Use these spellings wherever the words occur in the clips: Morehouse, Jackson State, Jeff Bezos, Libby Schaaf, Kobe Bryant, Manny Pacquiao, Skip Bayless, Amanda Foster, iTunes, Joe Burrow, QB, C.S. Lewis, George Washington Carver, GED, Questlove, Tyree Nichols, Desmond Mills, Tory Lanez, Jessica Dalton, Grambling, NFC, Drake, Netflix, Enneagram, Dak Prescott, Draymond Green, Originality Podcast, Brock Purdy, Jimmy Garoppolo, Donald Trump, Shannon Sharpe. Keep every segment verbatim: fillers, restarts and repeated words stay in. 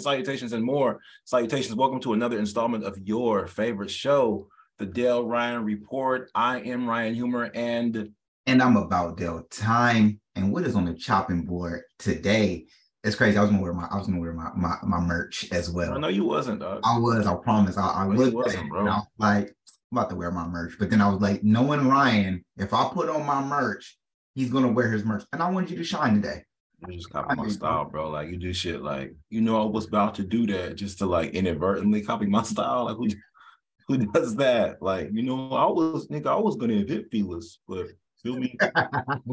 Salutations and more. Salutations. Welcome to another installment of your favorite show, the Dale Ryan Report. I am Ryan Humor, and and I'm about Dale Time. And what is on the chopping board today? It's crazy. I was gonna wear my I was gonna wear my my, my merch as well. I know you wasn't, dog. I was. I promise. I, I was wasn't, bro. I was like, I'm about to wear my merch, but then I was like, knowing Ryan, if I put on my merch, he's gonna wear his merch, and I want you to shine today. You just copy my style, bro. Like, you do shit like, you know, I was about to do that just to like inadvertently copy my style. Like, who who does that? Like, you know, I was nigga, I was gonna invent Feelers, but feel me,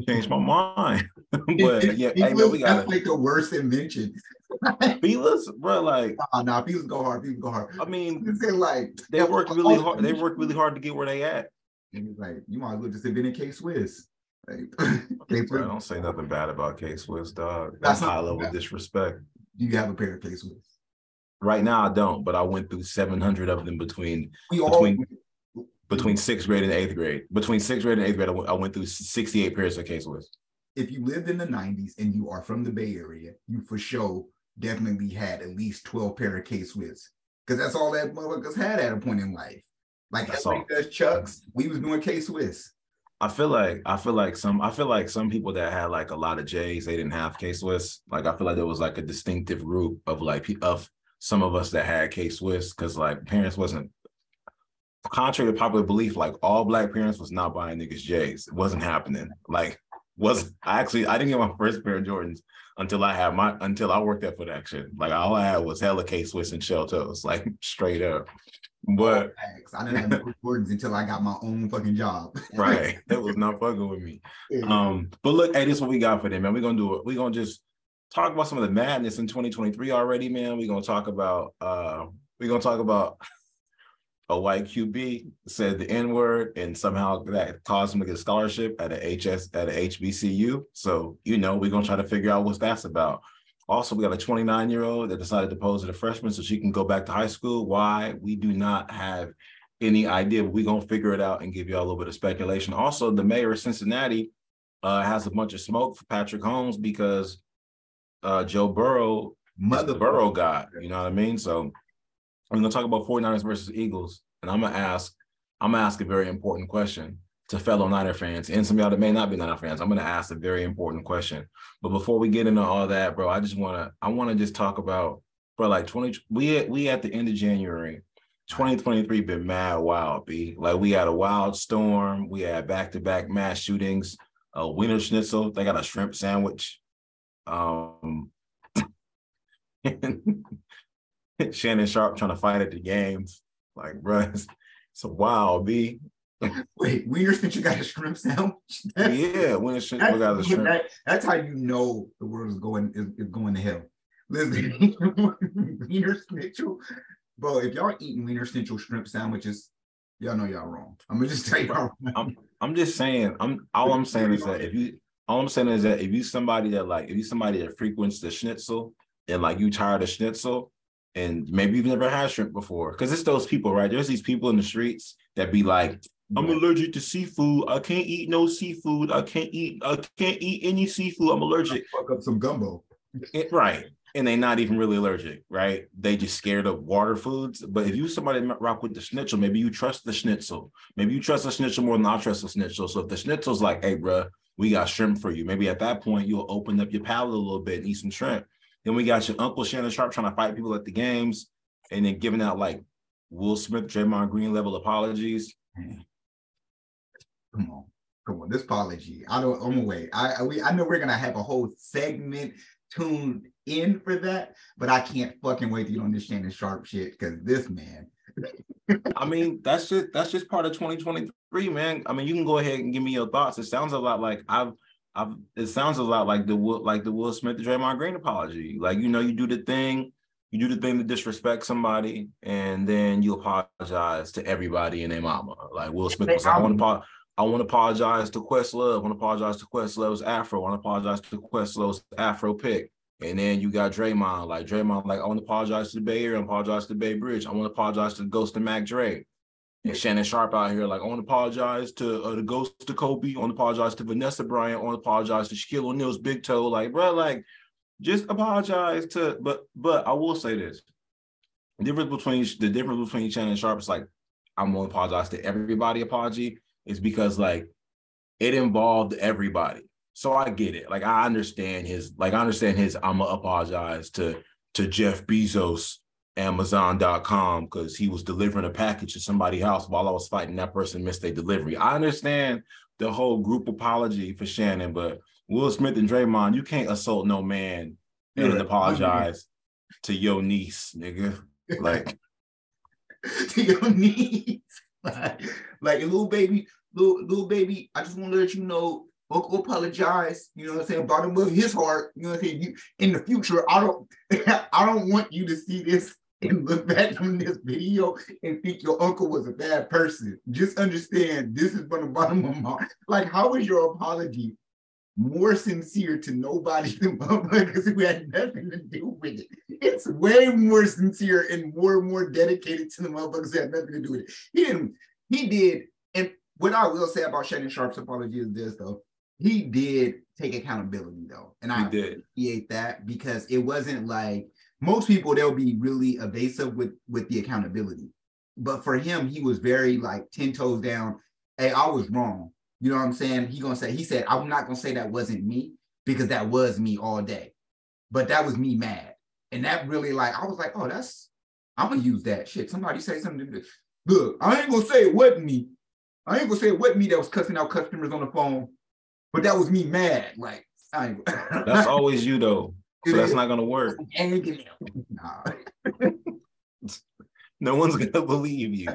changed my mind. But yeah, hey, man, we got like the worst invention. Feelers, bro. Like, nah, nah, Feelers go hard. Feelers go hard. I mean, like they worked really hard. They worked really hard to get where they at. And he's like, you might as well just invent K-Swiss. Like, okay, bro, don't say nothing bad about K-Swiss, dog. That's high level bad. Disrespect. Do you have a pair of K-Swiss? Right now, I don't, but I went through seven hundred of them between we between all... between sixth grade and eighth grade. Between sixth grade and eighth grade, I went, I went through sixty-eight pairs of K-Swiss. If you lived in the nineties and you are from the Bay Area, you for sure definitely had at least twelve pair of K-Swiss, because that's all that motherfuckers had at a point in life. Like, that's all. Chucks, we was doing K-Swiss. I feel like I feel like some I feel like some people that had like a lot of J's, they didn't have K-Swiss. Like, I feel like there was like a distinctive group of like of some of us that had K-Swiss, because like parents wasn't, contrary to popular belief, like all black parents was not buying niggas J's. It wasn't happening. Like, was I actually I didn't get my first pair of Jordans until I had my until I worked at Foot Action. Like, all I had was hella K-Swiss and shell toes, like straight up. But I didn't have no Jordans until I got my own fucking job. Right, that was not fucking with me. Um, but look, hey, this is what we got for them, man. We're gonna do it. We're gonna just talk about some of the madness in twenty twenty-three already, man. We're gonna talk about. Uh, we're gonna talk about a white Q B said the N word, and somehow that caused him to get a scholarship at a H S at a H B C U. So, you know, we're gonna try to figure out what that's about. Also, we got a twenty-nine-year-old that decided to pose as a freshman so she can go back to high school. Why? We do not have any idea. We're going to figure it out and give you all a little bit of speculation. Also, the mayor of Cincinnati uh, has a bunch of smoke for Patrick Mahomes because uh, Joe Burrow, mother Burrow guy, you know what I mean? So I'm going to talk about 49ers versus Eagles, and I'm going to ask, I'm going to ask a very important question to fellow Niner fans, and some of y'all that may not be Niner fans. I'm going to ask a very important question. But before we get into all that, bro, I just want to, I want to just talk about, bro, like twenty, we, we at the end of January, twenty twenty-three been mad wild, B. Like, we had a wild storm. We had back-to-back mass shootings, a winter schnitzel. They got a shrimp sandwich. Um, Shannon Sharpe trying to fight at the games. Like, bro, it's, it's a wild, B. Wait, wiener schnitzel got a shrimp sandwich? That's, yeah, wiener schnitzel got a shrimp. That, that's how you know the world is going is, is going to hell. Listen, wiener schnitzel, bro. If y'all eating wiener schnitzel shrimp sandwiches, y'all know y'all wrong. I'm gonna just tell y'all. I'm, I'm just saying. I'm all I'm saying is that if you all I'm saying is that if you somebody that like if you somebody that frequents the schnitzel and like you tired of schnitzel and maybe you've never had shrimp before, because it's those people, right? There's these people in the streets that be like, I'm allergic to seafood. I can't eat no seafood. I can't eat. I can't eat any seafood. I'm allergic. I'll fuck up some gumbo, it, right? And they're not even really allergic, right? They just scared of water foods. But if you somebody rock with the schnitzel, maybe you trust the schnitzel. Maybe you trust the schnitzel more than I trust the schnitzel. So if the schnitzel's like, "Hey, bro, we got shrimp for you," maybe at that point you'll open up your palate a little bit and eat some shrimp. Then we got your uncle Shannon Sharpe trying to fight people at the games, and then giving out like Will Smith, Draymond Green level apologies. Man. Come on, come on! This apology, I don't. I'm away. I, I we I know we're gonna have a whole segment tuned in for that, but I can't fucking wait to get on this Shannon Sharpe shit, because this man. I mean, that's just that's just part of twenty twenty-three, man. I mean, you can go ahead and give me your thoughts. It sounds a lot like I've I've. It sounds a lot like the like the Will Smith, the Draymond Green apology. Like, you know, you do the thing. You do the thing to disrespect somebody, and then you apologize to everybody and their mama. Like, Will Smith was like, I want to apo- I want to apologize to Questlove. I want to apologize to Questlove's Afro. I want to apologize to Questlove's Afro pick. And then you got Draymond. Like, Draymond, like, I want to apologize to the Bay Area. I apologize to the Bay Bridge. I want to apologize to the ghost of Mac Dre. And Shannon Sharpe out here, like, I want to apologize to uh, the ghost of Kobe. I want to apologize to Vanessa Bryant. I want to apologize to Shaquille O'Neal's big toe. Like, bro, like, Just apologize to, but but I will say this: the difference between the difference between Shannon Sharpe is like, I'm gonna apologize to everybody. Apology is because like it involved everybody, so I get it. Like I understand his, like I understand his. I'm gonna apologize to to Jeff Bezos, Amazon dot com, because he was delivering a package to somebody's house while I was fighting. That person missed their delivery. I understand the whole group apology for Shannon, but Will Smith and Draymond, you can't assault no man and yeah. apologize to your niece, nigga. Like to your niece, like, like little baby, little little baby. I just want to let you know, Uncle apologize. You know what I'm saying? Bottom of his heart. You know what I'm saying? You, in the future, I don't, I don't want you to see this and look back on this video and think your uncle was a bad person. Just understand, this is from the bottom of my heart. Like, how is your apology more sincere to nobody than Bubba, because we had nothing to do with it? It's way more sincere and more and more dedicated to the motherfuckers that had nothing to do with it. He didn't, he did, and what I will say about Shannon Sharpe's apology is this though, he did take accountability though, and I did appreciate that, because it wasn't like, most people, they'll be really evasive with, with the accountability. But for him, he was very like ten toes down, hey, I was wrong. You know what I'm saying? He gonna say, he said, I'm not gonna say that wasn't me, because that was me all day. But that was me mad. And that really, like, I was like, oh, that's, I'm gonna use that shit. Somebody say something to, look, I ain't gonna say it wasn't me. I ain't gonna say it wasn't me that was cussing out customers on the phone, but that was me mad. Like, I ain't gonna. That's always you though. So that's not gonna work. Nah. No one's gonna believe you.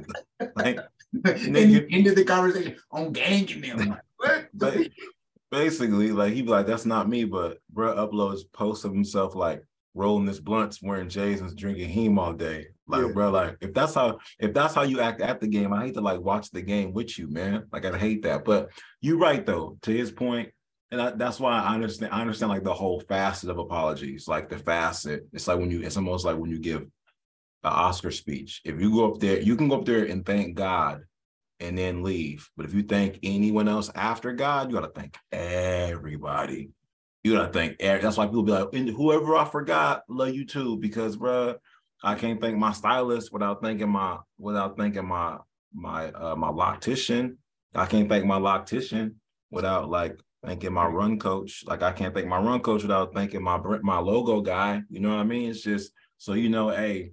Like, and you ended the conversation on gang and them. Like, what? Like, basically, like he'd be like, that's not me, but bruh uploads posts of himself like rolling his blunts, wearing J's and drinking heme all day. Like, yeah. Bruh, like if that's how if that's how you act at the game, I hate to like watch the game with you, man. Like I hate that. But you're right though, to his point. And I, that's why I understand, I understand like the whole facet of apologies, like the facet. It's like when you, it's almost like when you give an Oscar speech. If you go up there, you can go up there and thank God and then leave. But if you thank anyone else after God, you got to thank everybody. You got to thank everybody. That's why people be like, and whoever I forgot, love you too. Because, bruh, I can't thank my stylist without thanking my, without thanking my, my, uh, my loctician. I can't thank my loctician without like thanking my run coach. Like I can't thank my run coach without thanking my, my logo guy. You know what I mean? It's just, so, you know, hey,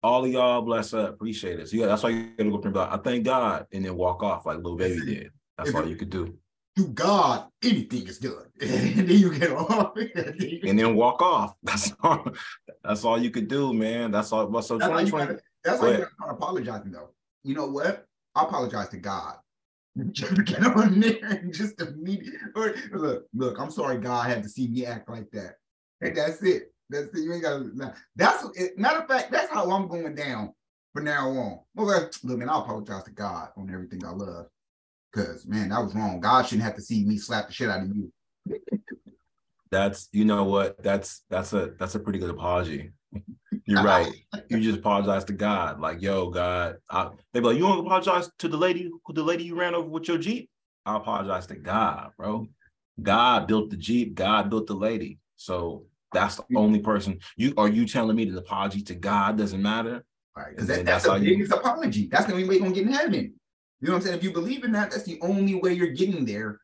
all of y'all bless up, appreciate it. So yeah, that's why you gotta go up and be like, I thank God, and then walk off like Lil Baby did. That's if all you could do. To God, anything is done. And then you get off. And then walk off. That's all. That's all you could do, man. That's all. So that's why you gotta, that's why you gotta start apologizing though. You know what? I apologize to God. Just get on there and just immediately. Or look, look. I'm sorry, God had to see me act like that. And that's it. That's the, you ain't gotta, that's it, matter of fact, that's how I'm going down from now on. Okay, look, man, I apologize to God on everything I love. Cause man, that was wrong. God shouldn't have to see me slap the shit out of you. That's, you know what? That's that's a that's a pretty good apology. You're right. You just apologize to God. Like, yo, God, I, they be like, you don't apologize to the lady the lady you ran over with your Jeep? I apologize to God, bro. God built the Jeep, God built the lady. So that's the only person. You are you telling me that the apology to God doesn't matter? Right, because that, that's, that's the biggest you... apology. That's the only way you're gonna get in heaven. You know what I'm saying? If you believe in that, that's the only way you're getting there,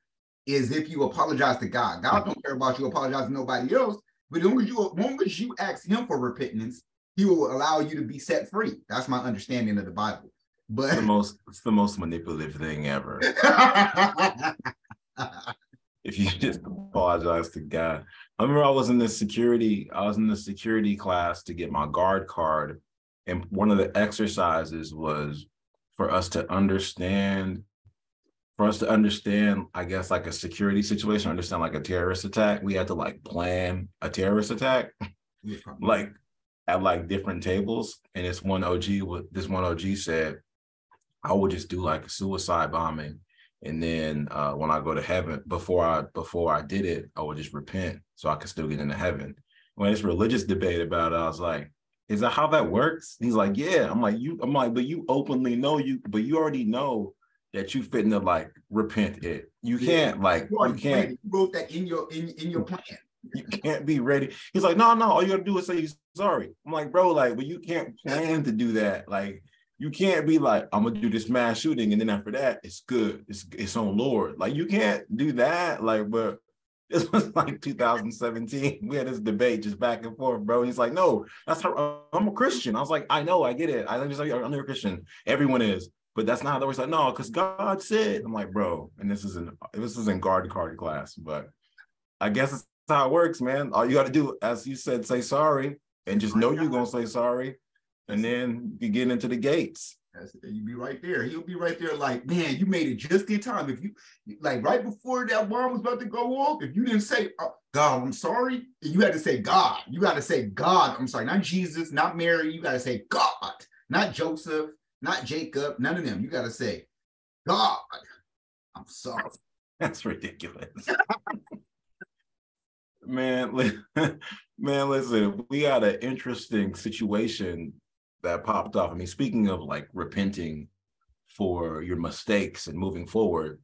is if you apologize to God. God don't care about you apologizing to nobody else, but as long as you, as long as you ask him for repentance, he will allow you to be set free. That's my understanding of the Bible. But it's the most, it's the most manipulative thing ever. If you just apologize to God. I remember I was in the security, I was in the security class to get my guard card. And one of the exercises was for us to understand, for us to understand, I guess, like a security situation, understand like a terrorist attack. We had to like plan a terrorist attack, yeah. Like at like different tables. And this one O G, this one O G said, I would just do like a suicide bombing. And then uh, when I go to heaven, before I before I did it, I would just repent so I could still get into heaven. When this religious debate about it, I was like, "Is that how that works?" And he's like, "Yeah." I'm like, "You," I'm like, "But you openly know you, but you already know that you fit into like repent it. You can't like you, you can't." You wrote that in your in, in your plan. You can't be ready. He's like, no, no, all you gotta do is say you're sorry. I'm like, bro, like, but you can't plan to do that. Like, you can't be like, I'm gonna do this mass shooting, and then after that, it's good. It's it's on Lord. Like, you can't do that. Like, but this was like two thousand seventeen. We had this debate just back and forth, bro. And he's like, no, that's how I'm a Christian. I was like, I know, I get it. I'm just like, I'm a Christian. Everyone is. But that's not how they were like, no, because God said. I'm like, bro, and this is an this is in guard card class, but I guess it's how it works, man. All you got to do, as you said, say sorry, and just know you're gonna say sorry, and then you get into the gates. That's, you be right there. He'll be right there, like, man, you made it just in time. If you, like, right before that bomb was about to go off, if you didn't say, oh, God, I'm sorry, you had to say God. You got to say God. I'm sorry, not Jesus, not Mary. You got to say God, not Joseph. Not Jacob, none of them. You got to say, God, I'm sorry. That's ridiculous. man, li- man, listen, we had an interesting situation that popped off. I mean, speaking of like repenting for your mistakes and moving forward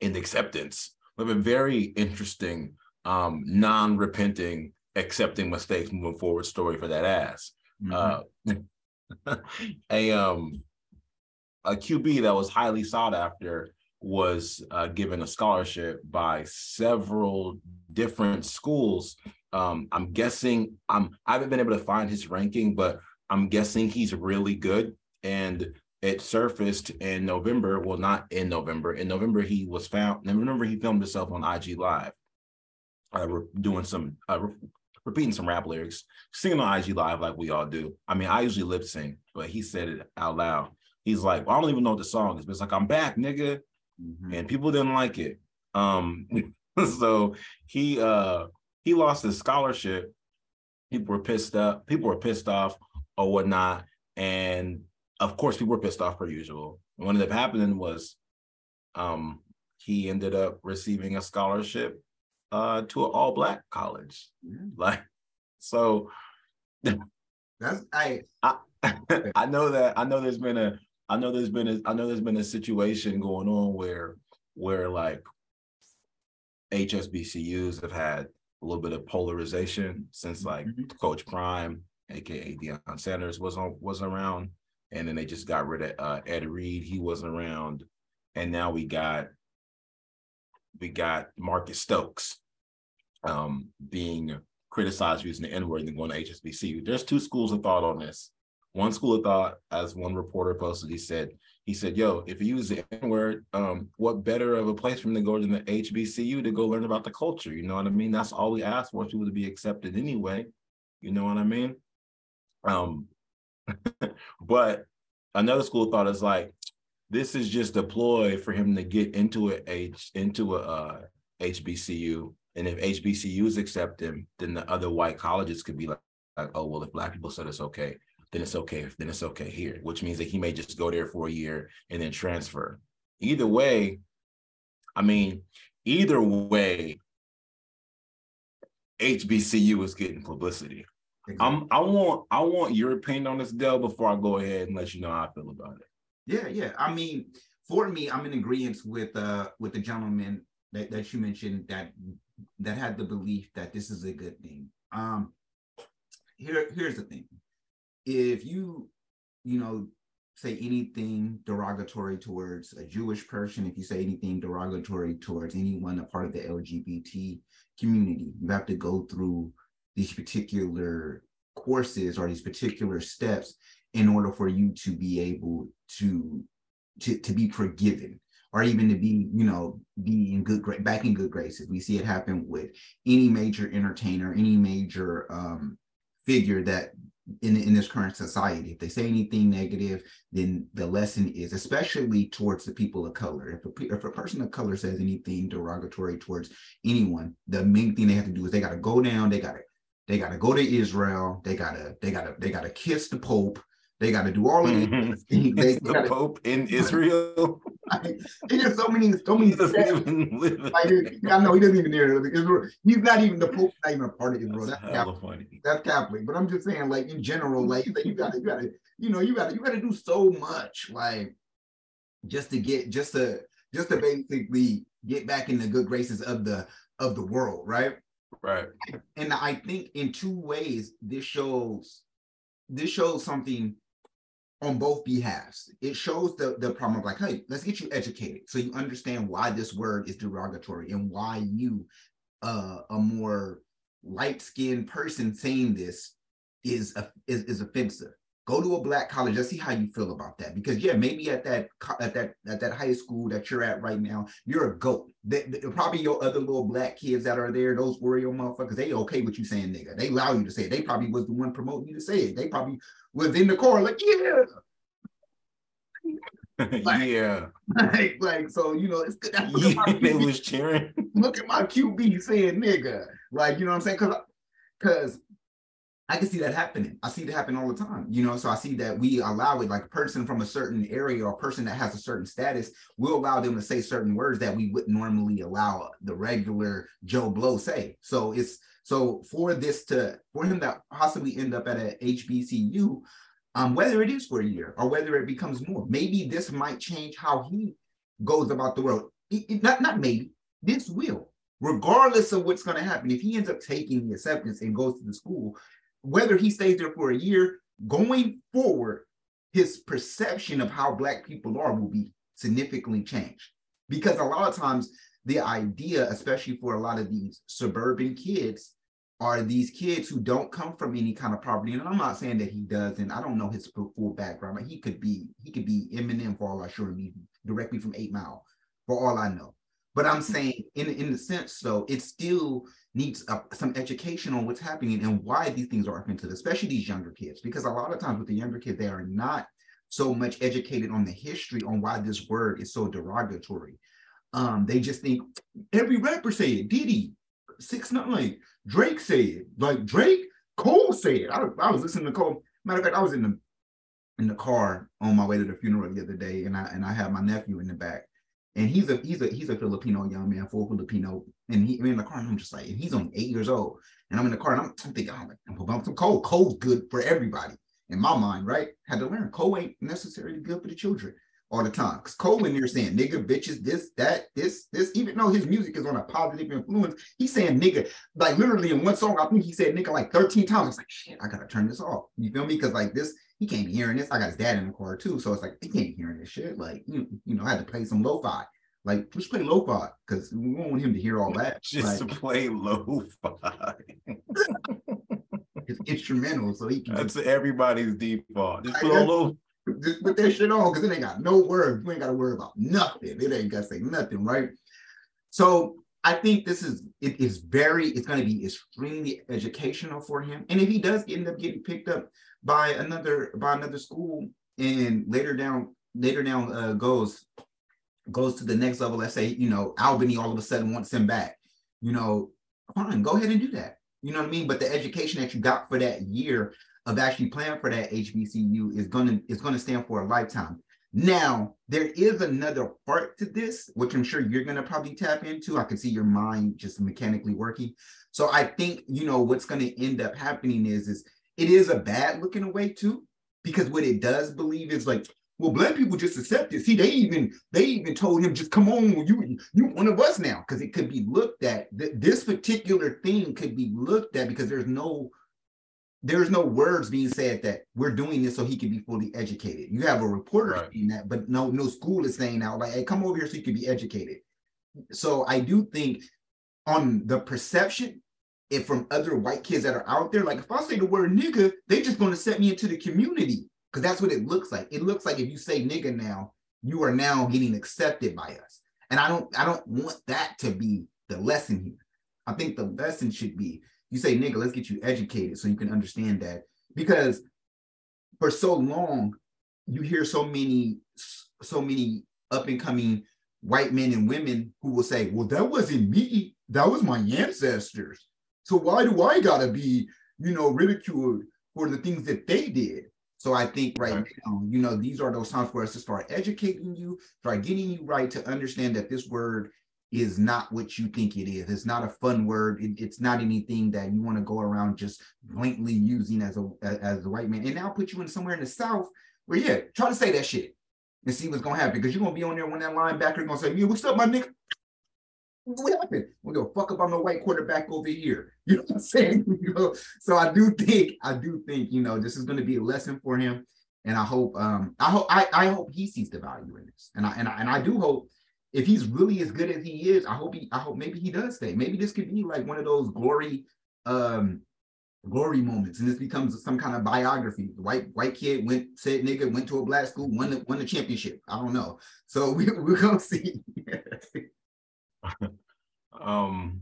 in acceptance, we have a very interesting um, non-repenting, accepting mistakes moving forward story for that ass. Mm-hmm. Uh, a um a Q B that was highly sought after was uh, given a scholarship by several different schools. Um, I'm guessing I'm I haven't been able to find his ranking, but I'm guessing he's really good. And it surfaced in November. Well, not in November. In November, he was found. Remember, he filmed himself on I G Live, uh, doing some. Uh, repeating some rap lyrics, singing on I G Live like we all do. I mean, I usually lip sync, but he said it out loud. He's like, well, I don't even know what the song is, but it's like, I'm back, nigga. Mm-hmm. And people didn't like it. Um, so he uh, he lost his scholarship. People were pissed up. People were pissed off or whatnot. And of course, people were pissed off per usual. And what ended up happening was um, he ended up receiving a scholarship uh to an all-black college. Yeah. Like, so that's I, I I know that I know there's been a I know there's been a I know there's been a situation going on where where like H B C Us have had a little bit of polarization since like mm-hmm. Coach Prime, aka Deion Sanders, was on was around, and then they just got rid of uh, Ed Reed. He wasn't around, and now we got we got Marcus Stokes um, being criticized using the N-word and going to H B C U. There's two schools of thought on this. One school of thought, as one reporter posted, he said, he said, yo, if you use the N-word, um, what better of a place for him to go than the H B C U to go learn about the culture? You know what I mean? That's all we asked for, people to be accepted anyway. You know what I mean? Um, but another school of thought is like, this is just a ploy for him to get into a H into a uh, H B C U, and if H B C Us accept him, then the other white colleges could be like, like, oh well, if black people said it's okay, then it's okay. Then it's okay here, which means that he may just go there for a year and then transfer. Either way, I mean, either way, H B C U is getting publicity. Exactly. I'm, I want I want your opinion on this, Dell, before I go ahead and let you know how I feel about it. Yeah, yeah. I mean, for me, I'm in agreement with uh with the gentleman that, that you mentioned that that had the belief that this is a good thing. Um, here here's the thing: if you you know say anything derogatory towards a Jewish person, if you say anything derogatory towards anyone a part of the L G B T community, you have to go through these particular courses or these particular steps in order for you to be able to, to, to be forgiven, or even to be, you know, be in good grace, back in good graces. We see it happen with any major entertainer, any major um, figure that in, in this current society, if they say anything negative, then the lesson is, especially towards the people of color. If a, if a person of color says anything derogatory towards anyone, the main thing they have to do is they got to go down, they got to, they got to go to Israel, they got to, they got to, they got to kiss the Pope. They got to do all of these things. They, they the gotta, Pope in Israel. Like, there's so many, so many. He doesn't even like, I know he doesn't even live in Israel. He's not even the Pope. Not even a part of Israel. That's, That's Catholic. Funny. That's Catholic. But I'm just saying, like in general, like you got to, you got to, you know, you got to, you got to do so much, like just to get, just to, just to basically get back in the good graces of the of the world, right? Right. And I think in two ways, this shows this shows something on both behalves. It shows the, the problem of like, hey, let's get you educated so you understand why this word is derogatory and why you, uh, a more light-skinned person saying this is, a, is, is offensive. Go to a black college. Let's see how you feel about that. Because yeah, maybe at that at that at that high school that you're at right now, you're a goat. They, they, probably your other little black kids that are there, those Oreo motherfuckers, they okay with you saying nigga. They allow you to say it. They probably was the one promoting you to say it. They probably was in the car like yeah, like, yeah, like, like so you know it's good. Look yeah, at my, they was cheering. Look at my Q B saying nigga, like you know what I'm saying? Because because. I can see that happening. I see that happen all the time, you know? So I see that we allow it, like a person from a certain area or a person that has a certain status, we'll allow them to say certain words that we wouldn't normally allow the regular Joe Blow say. So it's, so for this to, for him to possibly end up at a H B C U, um, whether it is for a year or whether it becomes more, maybe this might change how he goes about the world. It, it, not, not maybe, this will, regardless of what's gonna happen. If he ends up taking the acceptance and goes to the school, whether he stays there for a year, going forward, his perception of how black people are will be significantly changed. Because a lot of times the idea, especially for a lot of these suburban kids, are these kids who don't come from any kind of poverty. And I'm not saying that he does, and I don't know his full background. He could be, he could be Eminem for all I sure need, directly from eight mile, for all I know. But I'm saying, in, in the sense, though, it still needs a, some education on what's happening and why these things are offensive, especially these younger kids. Because a lot of times with the younger kids, they are not so much educated on the history on why this word is so derogatory. Um, they just think, every rapper say it, Diddy, six nine, Drake say it, like Drake, Cole say it. I, I was listening to Cole. Matter of fact, I was in the, in the car on my way to the funeral the other day, and I, and I had my nephew in the back. And he's a he's a he's a Filipino young man, full Filipino. And he in the car, and I'm just like, and he's only eight years old. And I'm in the car, and I'm, I'm thinking, I'm like, I'm some Cole. Cole's good for everybody in my mind, right? Had to learn Cole ain't necessarily good for the children all the time. Because Cole in there saying nigga, bitches, this, that, this, this. Even though his music is on a positive influence, he's saying nigga like literally in one song. I think he said nigga like thirteen times. It's like shit, I gotta turn this off. You feel me? Because like this. He can't be hearing this. I got his dad in the car too. So it's like, he can't be hearing this shit. Like, you, you know, I had to play some lo-fi. Like, let's play lo-fi because we don't want him to hear all that. Just like, play lo-fi. It's instrumental. So he can. That's just, everybody's default. Just play lo-fi. Just put that shit on because it ain't got no words. You ain't got to worry about nothing. It ain't got to say nothing, right? So I think this is, it is very, it's going to be extremely educational for him. And if he does end up getting picked up by another by another school and later down later down uh, goes goes to the next level, let's say, you know, Albany all of a sudden wants him back, you know, fine, go ahead and do that. You know what I mean? But the education that you got for that year of actually playing for that H B C U is gonna is gonna stand for a lifetime. Now, there is another part to this, which I'm sure you're going to probably tap into. I can see your mind just mechanically working. So I think, you know, what's going to end up happening is, is it is a bad look in a way too, because what it does believe is like, well, black people just accept it. See, they even they even told him, just come on, you you one of us now, because it could be looked at. Th- this particular thing could be looked at because there's no There's no words being said that we're doing this so he can be fully educated. You have a reporter right. saying that, but no, no school is saying now, like, hey, come over here so you can be educated. So I do think on the perception, if from other white kids that are out there, like if I say the word nigga, they're just going to set me into the community because that's what it looks like. It looks like if you say nigga now, you are now getting accepted by us. And I don't, I don't want that to be the lesson here. I think the lesson should be, you say, nigga, let's get you educated so you can understand that. Because for so long, you hear so many, so many up and coming white men and women who will say, well, that wasn't me. That was my ancestors. So why do I gotta be, you know, ridiculed for the things that they did? So I think right, right now, you know, these are those times for us to start educating you, start getting you right to understand that this word is not what you think it is. It's not a fun word. It, it's not anything that you want to go around just blatantly using as a as a white man. And now put you in somewhere in the South where, yeah, try to say that shit and see what's going to happen. Because you're going to be on there when that linebacker is going to say, yeah, what's up, my nigga? what happened? We go fuck up on the white quarterback over here. You know what I'm saying? You know? So I do think, I do think, you know, this is going to be a lesson for him. And I hope, um, I hope, I, I hope he sees the value in this. And I, and I, and I do hope if he's really as good as he is, I hope he, I hope maybe he does stay. Maybe this could be like one of those glory, um, glory moments, and this becomes some kind of biography. The white white kid went, said nigga, went to a black school, won the, won the championship. I don't know. So we, we're gonna see. um,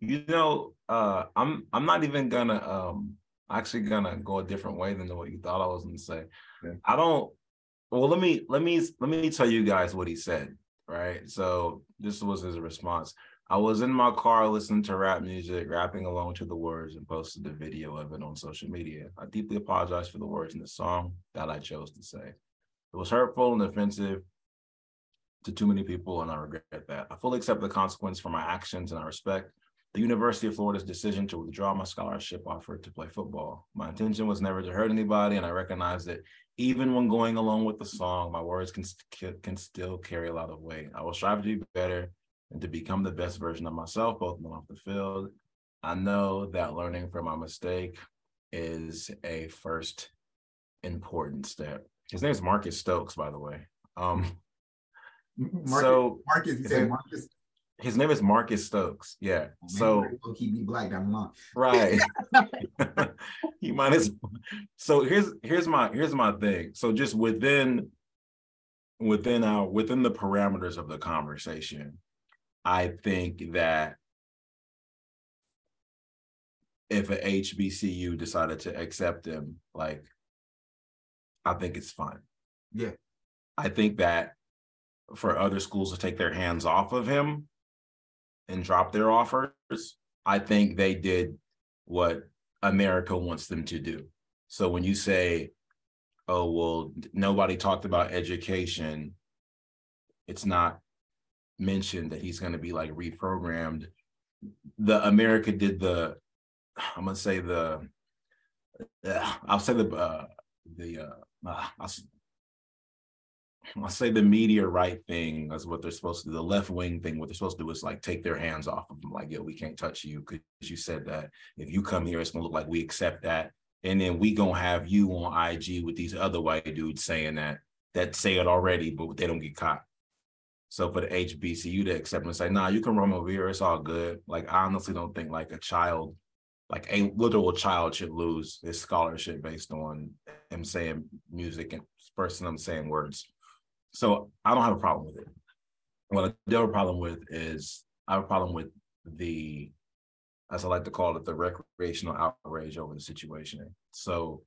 you know, uh, I'm I'm not even gonna um. actually gonna go a different way than what you thought I was gonna say. Yeah. I don't. Well, let me let me let me tell you guys what he said. Right. So this was his response. I was in my car listening to rap music, rapping along to the words, and posted a video of it on social media. I deeply apologize for the words in the song that I chose to say. It was hurtful and offensive to too many people, and I regret that. I fully accept the consequence for my actions, and I respect the University of Florida's decision to withdraw my scholarship offer to play football. My intention was never to hurt anybody, and I recognize that even when going along with the song, my words can, can still carry a lot of weight. I will strive to be better and to become the best version of myself, both on off the field. I know that learning from my mistake is a first important step. His name is Marcus Stokes, by the way. Um, Marcus, so Marcus, you said Marcus. His name is Marcus Stokes. Yeah. Oh, so he be black. I'm not right. He might as well. So here's here's my here's my thing. So just within within our within the parameters of the conversation, I think that if an H B C U decided to accept him, like, I think it's fine. Yeah. I think that for other schools to take their hands off of him and drop their offers, I think they did what America wants them to do. So when you say, oh, well, nobody talked about education, it's not mentioned that he's going to be like reprogrammed. The America did the, I'm going to say the, uh, I'll say the, uh, the, uh, uh, I'll, I'll say the media right thing is what they're supposed to do. The left wing thing, what they're supposed to do is like take their hands off of them. Like, yo, we can't touch you because you said that. If you come here, it's going to look like we accept that. And then we going to have you on I G with these other white dudes saying that, that say it already, but they don't get caught. So for the H B C U to accept and say, nah, you can run over here, it's all good. Like, I honestly don't think like a child, like a literal child should lose his scholarship based on him saying music and person I'm saying words. So I don't have a problem with it. What I do have a problem with is I have a problem with the, as I like to call it, the recreational outrage over the situation. So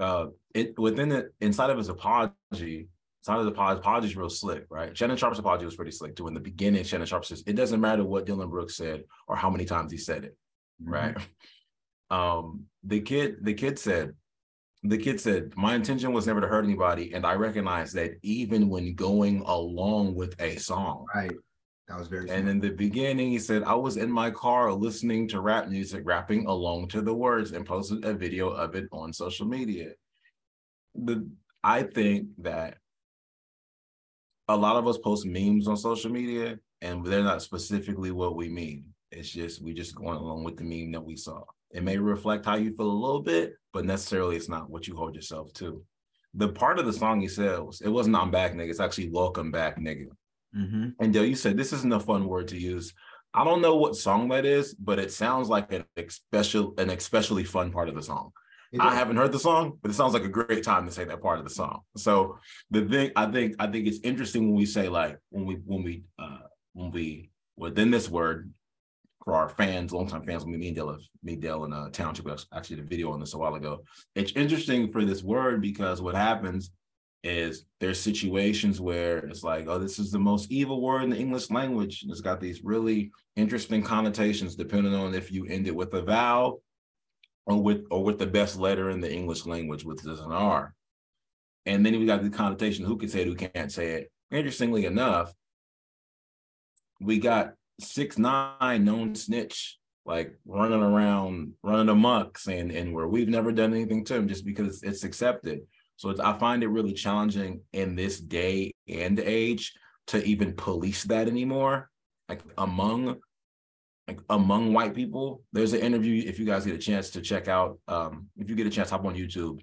uh, it within the, inside of his apology, inside of the apology is real slick, right? Shannon Sharpe's apology was pretty slick too. In the beginning, Shannon Sharpe says, it doesn't matter what Dylan Brooks said or how many times he said it, mm-hmm. right? Um, the kid, the kid said, The kid said, my intention was never to hurt anybody, and I recognize that even when going along with a song. Right. That was very And smart. In the beginning, he said, I was in my car listening to rap music, rapping along to the words, and posted a video of it on social media. The I think that a lot of us post memes on social media, and they're not specifically what we mean. It's just, we just going along with the meme that we saw. It may reflect how you feel a little bit, but necessarily it's not what you hold yourself to. The part of the song he says, it wasn't I'm back, nigga. It's actually welcome back, nigga. Mm-hmm. And Dale, you said, this isn't a fun word to use. I don't know what song that is, but it sounds like an, special, an especially fun part of the song. I haven't heard the song, but it sounds like a great time to say that part of the song. So the thing, I think, I think it's interesting when we say like, when we, when we, uh, when we, within this word, for our fans, longtime fans, me and Dale, me Dale and uh, Township actually did a video on this a while ago. It's interesting for this word because what happens is there's situations where it's like, oh, this is the most evil word in the English language. And it's got these really interesting connotations depending on if you end it with a vowel or with or with the best letter in the English language, which is an R. And then we got the connotation, who can say it, who can't say it. Interestingly enough, we got six nine known snitch, like running around, running amok, saying the N-word. We've never done anything to him just because it's accepted. So it's, I find it really challenging in this day and age to even police that anymore. like among like among white people. There's an interview, if you guys get a chance to check out, um, if you get a chance, hop on YouTube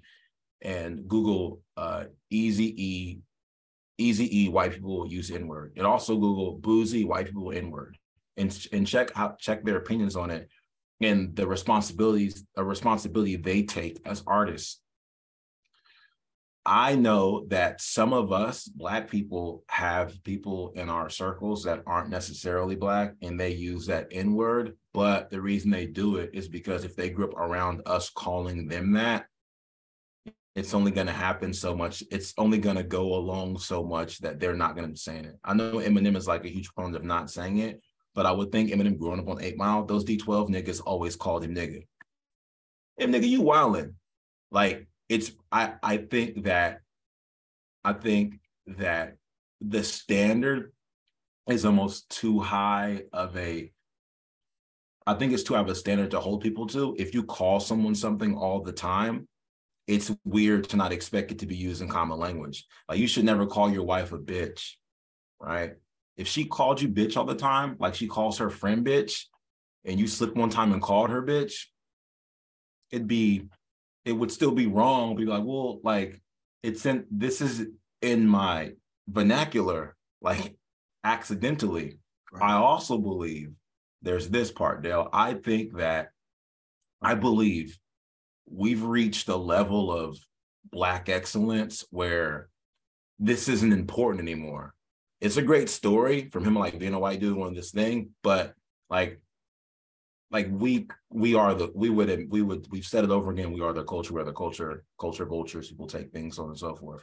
and Google uh, Eazy-E, Eazy-E white people use N-word. And also Google Boozy white people N-word and, and check out, check their opinions on it and the responsibilities, a responsibility they take as artists. I know that some of us Black people have people in our circles that aren't necessarily Black and they use that N-word, but the reason they do it is because if they grew up around us calling them that, it's only going to happen so much. It's only going to go along so much that they're not going to be saying it. I know Eminem is like a huge proponent of not saying it, but I would think Eminem growing up on eight mile, those D twelve niggas always called him nigga. Hey, nigga, you wildin'. Like, It's I, I think that I think that the standard is almost too high of a I think it's too high of a standard to hold people to. If you call someone something all the time, it's weird to not expect it to be used in common language. Like, you should never call your wife a bitch, right? If she called you bitch all the time, like she calls her friend bitch, and you slipped one time and called her bitch, it'd be it would still be wrong. Be like, well, like it's in, this is in my vernacular, like accidentally. Right. I also believe there's this part, Dale. I think that I believe we've reached a level of Black excellence where this isn't important anymore. It's a great story from him, like being a white dude on this thing, but like, Like we we are the we would we would we've said it over again. We are the culture. We're the culture culture vultures. People take things, so on and so forth.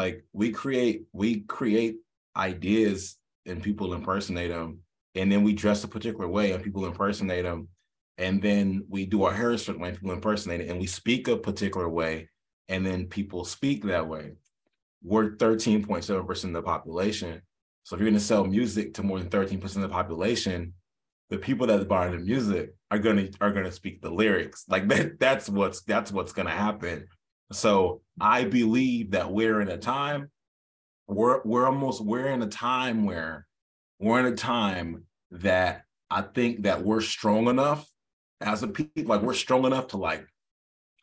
Like we create we create ideas and people impersonate them, and then we dress a particular way and people impersonate them, and then we do our hair a certain way and people impersonate it, and we speak a particular way, and then people speak that way. We're thirteen point seven percent of the population. So if you're going to sell music to more than thirteen percent of the population, the people that are buying the music are gonna are gonna speak the lyrics. Like that, that's what's that's what's gonna happen. So I believe that we're in a time, we're we're almost we're in a time where we're in a time that I think that we're strong enough as a people, like we're strong enough to like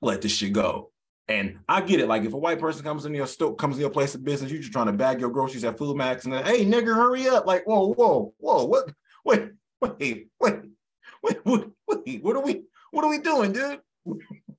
let this shit go. And I get it. Like if a white person comes in your store, comes in your place of business, you're just trying to bag your groceries at Food Max and then, hey nigga, hurry up. Like, whoa, whoa, whoa, what wait. Wait, wait, wait, wait, wait, what are we, what are we doing, dude?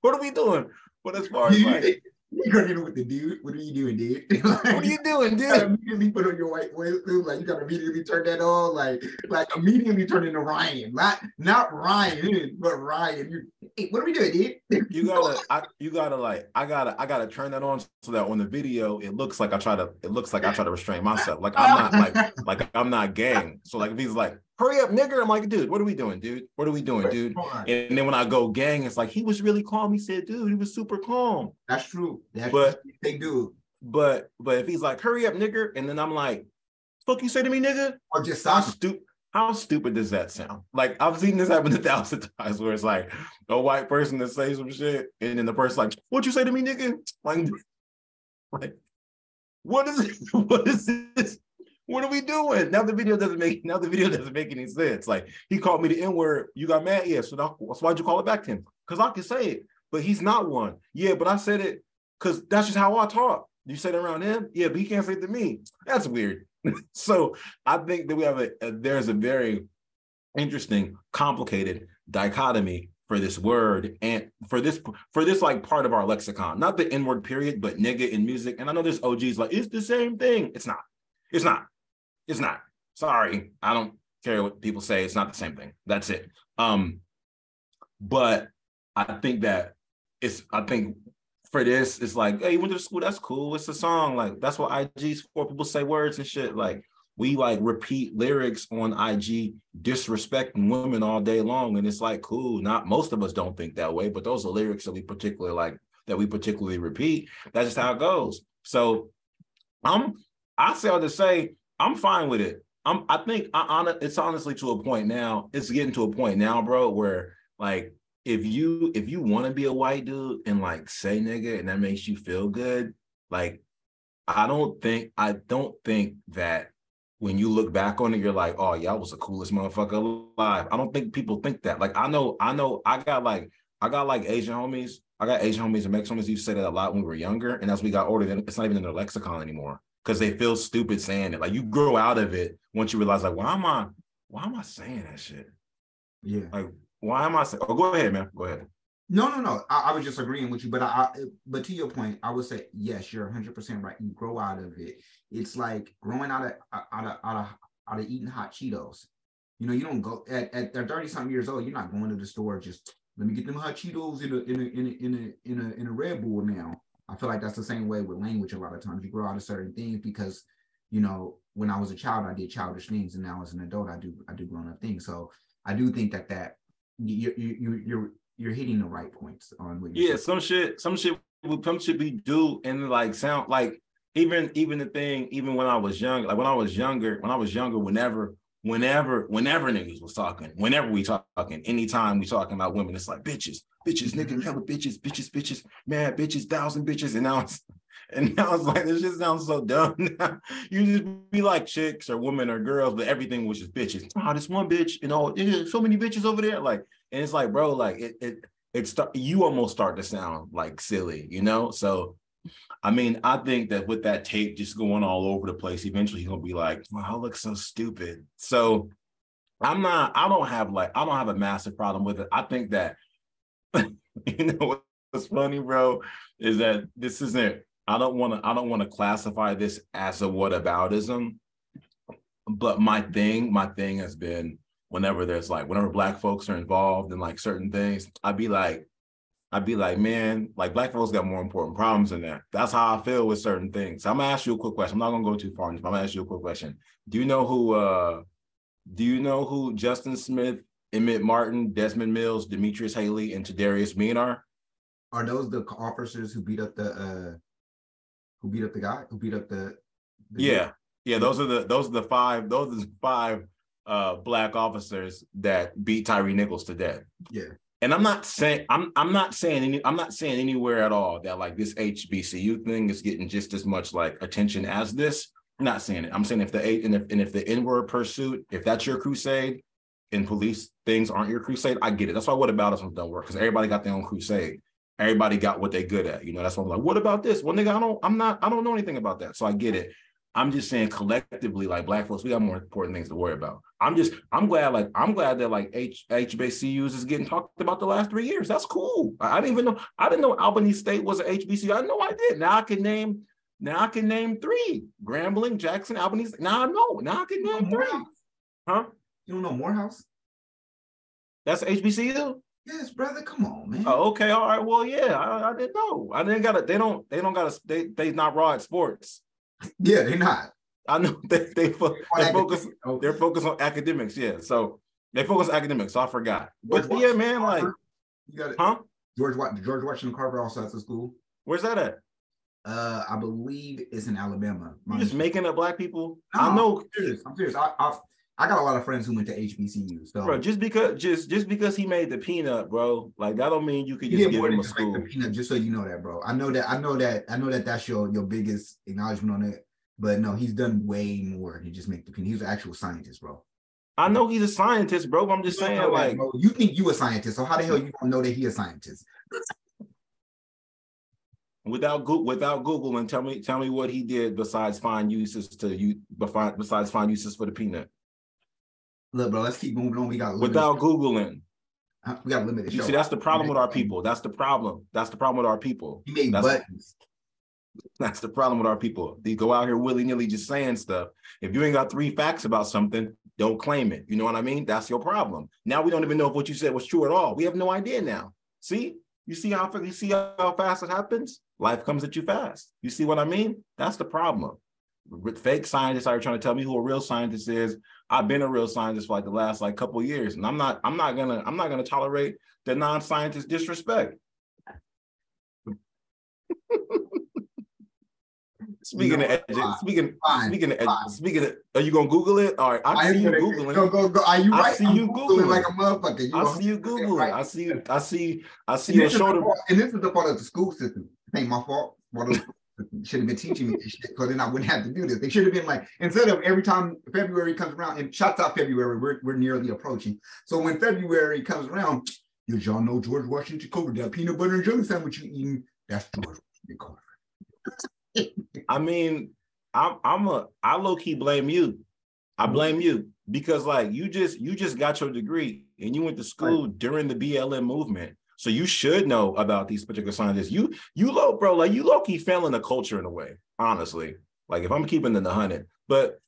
What are we doing? But as far as dude, like, you gotta get with the dude. What are you doing, dude? Like, what are you doing, dude? You gotta immediately put on your white wetsuit. Like you gotta immediately turn that on. Like, like immediately turn into Ryan. Not, not Ryan, but Ryan. You, hey, what are we doing, dude? You gotta, I, you gotta like, I gotta, I gotta turn that on so that on the video it looks like I try to, it looks like I try to restrain myself. Like I'm not like, like I'm not gang. So like if he's like, hurry up, nigger. I'm like, dude, what are we doing, dude? What are we doing, dude? And then when I go gang, it's like, he was really calm. He said, dude, he was super calm. That's true. That's but, true. They do. But but if he's like, hurry up, nigger. And then I'm like, fuck you say to me, nigga? Or just how stupid. How stupid does that sound? Like, I've seen this happen a thousand times where it's like a white person that says some shit. And then the person like, what you say to me, nigga? Like, like what is it? What is this? What are we doing? Now the video doesn't make now the video doesn't make any sense. Like he called me the N-word. You got mad? Yeah. So, now, so why'd you call it back to him? Because I can say it, but he's not one. Yeah, but I said it because that's just how I talk. You said it around him? Yeah, but he can't say it to me. That's weird. So I think that we have a, a there's a very interesting, complicated dichotomy for this word and for this for this like part of our lexicon. Not the N-word period, but nigga in music. And I know there's O Gs like, it's the same thing. It's not. It's not. It's not. Sorry. I don't care what people say. It's not the same thing. That's it. Um, but I think that it's, I think for this, it's like, hey, you went to school. That's cool. It's a song. Like, that's what I G's for. People say words and shit. Like, we like repeat lyrics on I G, disrespecting women all day long. And it's like, cool. Not most of us don't think that way, but those are lyrics that we particularly like, that we particularly repeat. That's just how it goes. So I'm, I say all to say, I'm fine with it. I'm, I think I, it's honestly to a point now. It's getting to a point now, bro, where like if you if you want to be a white dude and like say nigga and that makes you feel good, like I don't think I don't think that when you look back on it, you're like, oh, y'all was the coolest motherfucker alive. I don't think people think that. Like, I know, I know, I got like, I got like Asian homies. I got Asian homies and Mexican homies. You say that a lot when we were younger, and as we got older, then it's not even in their lexicon anymore because they feel stupid saying it. Like, you grow out of it once you realize, like, why am I, why am I saying that shit? Yeah. Like, why am I saying? Oh, go ahead, man. Go ahead. No, no, no. I, I was just agreeing with you, but I, I, but to your point, I would say yes, you're one hundred percent right. You grow out of it. It's like growing out of out of out of out of eating hot Cheetos. You know, you don't go at at thirty-something years old. You're not going to the store just let me get them hot Cheetos in a in a in a in a in a, in a Red Bull now. I feel like that's the same way with language. A lot of times, you grow out of certain things because, you know, when I was a child, I did childish things, and now as an adult, I do I do grown up things. So I do think that that you you you you're You're hitting the right points on what you're yeah, saying. some shit, some shit will some shit be do and like sound like even even the thing, even when I was young, like when I was younger, when I was younger, whenever, whenever, whenever niggas was talking, whenever we talking, anytime we talking about women, it's like bitches, bitches, niggas, hella bitches, bitches, bitches, mad bitches, thousand bitches. And now it's and now it's like this shit sounds so dumb now. You just be like chicks or women or girls, but everything was just bitches. Oh, this one bitch, you know, there's so many bitches over there. Like, and it's like, bro, like it, it, it start, you almost start to sound like silly, you know? So, I mean, I think that with that tape just going all over the place, eventually he's going to be like, wow, I look so stupid. So I'm not, I don't have like, I don't have a massive problem with it. I think that, you know, what's funny, bro, is that this isn't, I don't want to, I don't want to classify this as a whataboutism, but my thing, my thing has been, whenever there's like, whenever black folks are involved in like certain things, I'd be like, I'd be like, man, like black folks got more important problems than that. That's how I feel with certain things. I'm gonna ask you a quick question. I'm not gonna go too far, but I'm gonna ask you a quick question. Do you know who, uh, do you know who Justin Smith, Emmett Martin, Desmond Mills, Demetrius Haley, and Tadarius Mean are? Are those the officers who beat up the, uh, who beat up the guy, who beat up the? the yeah, guy? yeah. Those are the, those are the five. Those are the five. Uh, black officers that beat Tyree Nichols to death. Yeah, and I'm not saying I'm I'm not saying any I'm not saying anywhere at all that like this H B C U thing is getting just as much like attention as this. I'm not saying it. I'm saying if the eight and if and if the N-word pursuit, if that's your crusade, and police things aren't your crusade, I get it. That's why what about us don't work because everybody got their own crusade. Everybody got what they good at. You know, that's why I'm like, what about this? Well, nigga, I don't I'm not I don't know anything about that, so I get it. I'm just saying collectively, like black folks, we got more important things to worry about. I'm just, I'm glad, like, I'm glad that like H, H B C Us is getting talked about the last three years. That's cool. I, I didn't even know, I didn't know Albany State was an H B C U. I know I did. Now I can name, now I can name three. Grambling, Jackson, Albany State. Now I know, now I can name three. Huh? You don't know Morehouse? That's H B C U? Yes, brother. Come on, man. Oh, okay. All right. Well, yeah, I, I didn't know. I didn't gotta, they don't, they don't gotta, they, they not raw at sports. Yeah, they're not. I know they they, they focus. They're focused on academics. Yeah, so they focus on academics. So I forgot. But George yeah, man, Carver. like, you got it. Huh? George George Washington Carver also has a school. Where's that at? Uh, I believe it's in Alabama. You're just making up black people. No, I know. I'm serious. I'm serious. I, I I got a lot of friends who went to H B C U. So, bro, just because just just because he made the peanut, bro, like that don't mean you could just yeah, give him a just school. The peanut, just so you know that, bro. I know that. I know that. I know that. That's your your biggest acknowledgement on it. But no, he's done way more than just make the peanut. He's an actual scientist, bro. I know he's a scientist, bro. But I'm just saying, like, that, you think you a scientist, so how the hell you gonna know that he's a scientist? Without Google, without Google, and tell me, tell me what he did besides find uses to you, besides find uses for the peanut. Look, bro, let's keep moving on. We got without Googling. Show. We got limited. You show. See, that's the problem with our people. That's the problem. That's the problem with our people. You made that's buttons. The, that's the problem with our people. They go out here willy-nilly just saying stuff. If you ain't got three facts about something, don't claim it. You know what I mean? That's your problem. Now we don't even know if what you said was true at all. We have no idea now. See? You see how you see how fast it happens? Life comes at you fast. You see what I mean? That's the problem. Fake scientists are trying to tell me who a real scientist is. I've been a real scientist for like the last like couple of years, and I'm not. I'm not gonna. I'm not gonna tolerate the non-scientist disrespect. Speaking no, of edu- speaking fine, speaking fine. Of, speaking of, are you gonna Google it? All right, I, I see you googling. Go, go, go. Are you right? I see you googling, googling like a motherfucker. You I see you googling. Right. I see. I see. I see and your shoulder. And this is the part of the school system. It ain't my fault. What should have been teaching me this shit, because then I wouldn't have to do this. They should have been like, instead of every time February comes around, and shots out February, we're, we're nearly approaching. So when February comes around, you y'all know George Washington Carver, that peanut butter and jelly sandwich you eating, that's George Washington Carver. I mean, I'm, I'm a, I low key blame you. I blame you because like you just, you just got your degree and you went to school right. during the B L M movement. So you should know about these particular scientists. You, you low, bro, like you low key failing the culture in a way, honestly. Like if I'm keeping in the hundred, but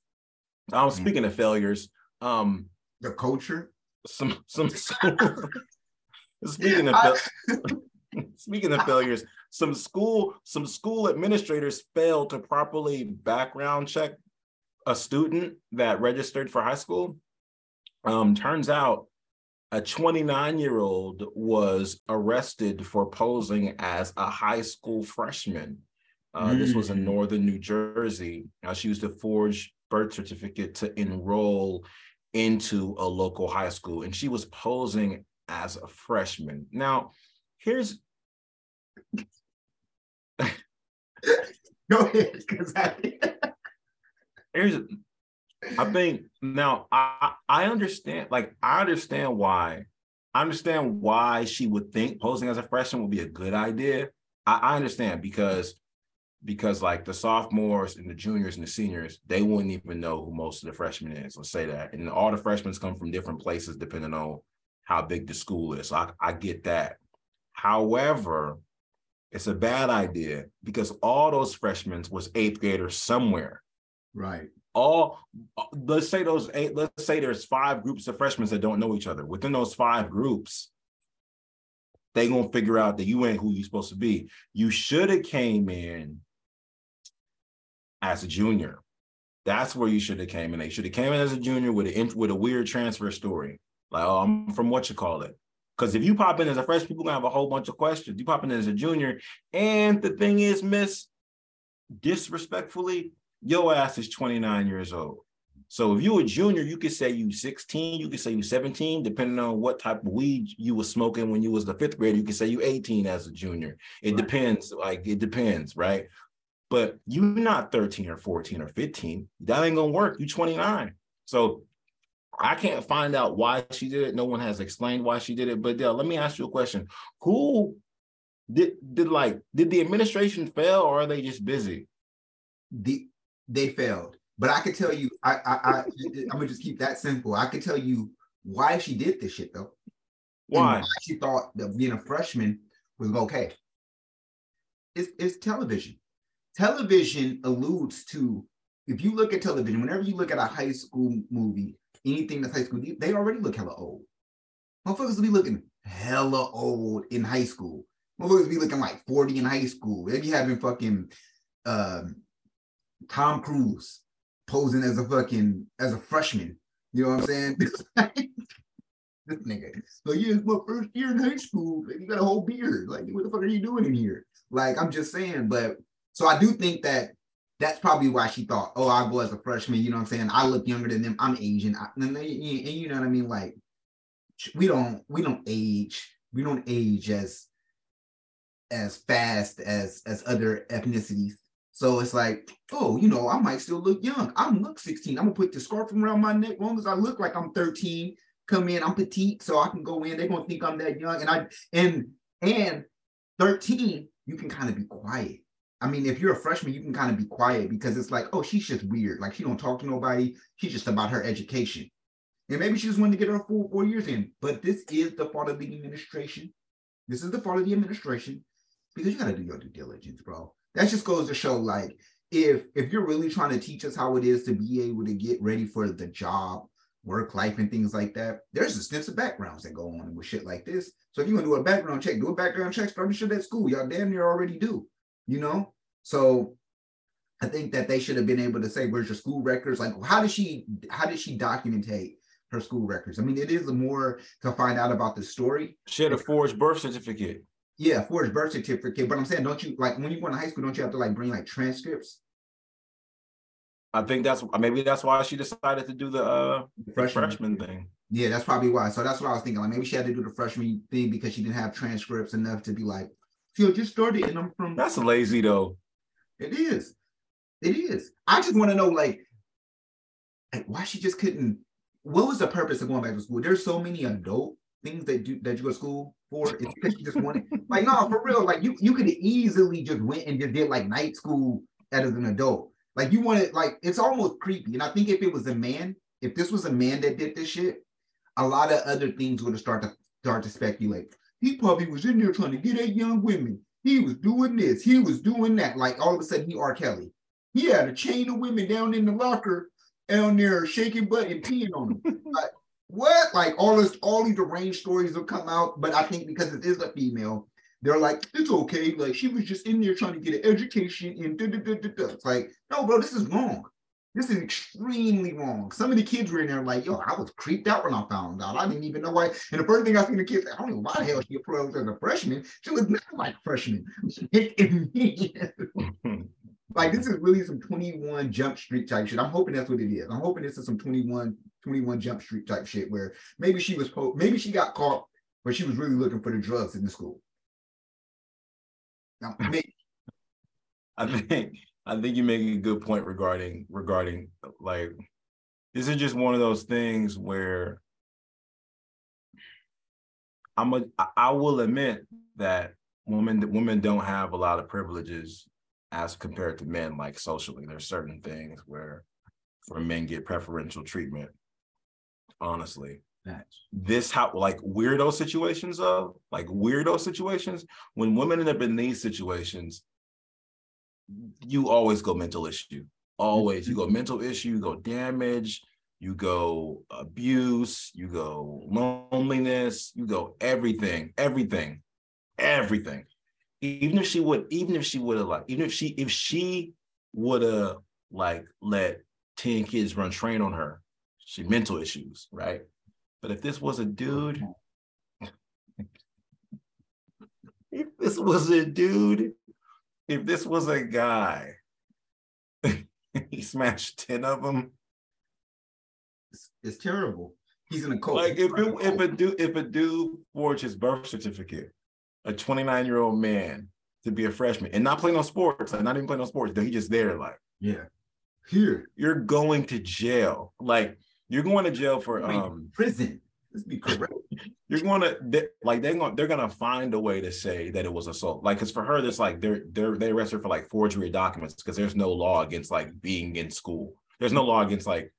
I'm um, mm-hmm. speaking of failures. Um, the culture? Some, some, speaking of, I, speaking of failures, some school, some school administrators failed to properly background check a student that registered for high school. Um, turns out a twenty-nine-year-old was arrested for posing as a high school freshman. Uh, mm. This was in northern New Jersey. Uh, she used a forged birth certificate to enroll into a local high school, and she was posing as a freshman. Now, here's... Go ahead, because I... Here's... I think now I I understand like I understand why I understand why she would think posing as a freshman would be a good idea. I, I understand because because like the sophomores and the juniors and the seniors, they wouldn't even know who most of the freshmen is. Let's say that, and all the freshmen come from different places depending on how big the school is. So I, I get that. However, it's a bad idea because all those freshmen was eighth graders somewhere, right? All let's say those eight, let's say there's five groups of freshmen that don't know each other. Within those five groups, they're gonna figure out that you ain't who you're supposed to be. You should have came in as a junior. That's where you should have came in. They should have came in as a junior with an with a weird transfer story. Like, oh, I'm from what you call it. Because if you pop in as a freshman, people gonna have a whole bunch of questions. You pop in as a junior, and the thing is, miss, disrespectfully, your ass is twenty-nine years old. So if you a junior, you could say you sixteen, you could say you seventeen, depending on what type of weed you was smoking when you was the fifth grader. You could say you eighteen as a junior. It right. depends, like it depends, right? But you're not thirteen or fourteen or fifteen. That ain't gonna work. You twenty-nine. So I can't find out why she did it. No one has explained why she did it. But Dale, let me ask you a question. Who did did like did the administration fail, or are they just busy? The They failed, but I could tell you, I, I, I, I'm gonna just keep that simple. I could tell you why she did this shit though. Why? And why she thought that being a freshman was okay. It's, it's television. Television alludes to, if you look at television, whenever you look at a high school movie, anything that's high school, they already look hella old. Motherfuckers will be looking hella old in high school. Motherfuckers will be looking like forty in high school. They be having fucking, um, Tom Cruise posing as a fucking, as a freshman. You know what I'm saying? This nigga. So yeah, it's my first year in high school. You got a whole beard. Like, what the fuck are you doing in here? Like, I'm just saying. But so I do think that that's probably why she thought, oh, I go as a freshman. You know what I'm saying? I look younger than them. I'm Asian. I, and, they, and you know what I mean? Like, we don't, we don't age. We don't age as, as fast as, as other ethnicities. So it's like, oh, you know, I might still look young. I don't look sixteen. I'm going to put the scarf around my neck. As long as I look like I'm thirteen, come in, I'm petite, so I can go in. They're going to think I'm that young. And I and and thirteen, you can kind of be quiet. I mean, if you're a freshman, you can kind of be quiet because it's like, oh, she's just weird. Like, she don't talk to nobody. She's just about her education. And maybe she just wanted to get her full four years in. But this is the fault of the administration. This is the fault of the administration because you got to do your due diligence, bro. That just goes to show, like, if if you're really trying to teach us how it is to be able to get ready for the job, work life, and things like that, there's extensive backgrounds that go on with shit like this. So if you're going to do a background check, do a background check, start shit at school. Y'all damn near already do, you know? So I think that they should have been able to say, where's your school records? Like, how did she, how did she documentate her school records? I mean, it is more to find out about the story. She had a forged birth certificate. Yeah, forged birth certificate. But I'm saying, don't you, like, when you go to high school, don't you have to, like, bring, like, transcripts? I think that's, maybe that's why she decided to do the, uh, the freshman. freshman thing. Yeah, that's probably why. So that's what I was thinking. Like, maybe she had to do the freshman thing because she didn't have transcripts enough to be like, yo, just started and I'm from. That's lazy, though. It is. It is. I just want to know, like, like, why she just couldn't. What was the purpose of going back to school? There's so many adult things that do that you go to school for. It's because you just wanted. Like, no, for real. Like, you you could have easily just went and just did like night school as an adult. Like, you wanted, like, it's almost creepy. And I think if it was a man, if this was a man that did this shit, a lot of other things would have started to start to speculate. He probably was in there trying to get at young women. He was doing this. He was doing that. Like, all of a sudden, he R. Kelly. He had a chain of women down in the locker, down there shaking butt and peeing on them. Like, what? Like, all this, all these deranged stories will come out. But I think because it is a female, they're like, it's okay. Like, she was just in there trying to get an education and da da da da da. It's like, no, bro, this is wrong. This is extremely wrong. Some of the kids were in there like, yo, I was creeped out when I found out. I didn't even know why. And the first thing I seen the kids, I don't know why the hell she approached as a freshman. She was not like a freshman. Like, this is really some twenty-one Jump Street type shit. I'm hoping that's what it is. I'm hoping this is some twenty-one, twenty-one Jump Street type shit where maybe she was, po- maybe she got caught, but she was really looking for the drugs in the school. Now, maybe. I think. I think you make a good point regarding, regarding like, this is just one of those things where I'm a, I will admit that women, women don't have a lot of privileges as compared to men, like socially. There's certain things where, where men get preferential treatment, honestly. This how like weirdo situations of, like weirdo situations, when women end up in these situations, you always go mental issue. Always. You go mental issue, you go damage, you go abuse, you go loneliness, you go everything, everything, everything. Even if she would, even if she would have like, even if she, if she would have like let ten kids run train on her, she mental issues, right? But if this was a dude, if this was a dude, if this was a guy, he smashed ten of them. It's, it's terrible. He's in a cult. Like if it, if a dude if a dude forged his birth certificate, a twenty-nine year old man to be a freshman and not play no sports, like not even play no sports, though he just there, like yeah, here you're going to jail. Like you're going to jail for Wait, um prison. Let's be correct. You're going to they, like they're going they're going to find a way to say that it was assault. Like because for her, it's like they're they're they arrest her for like forgery of documents because there's no law against like being in school. There's no law against like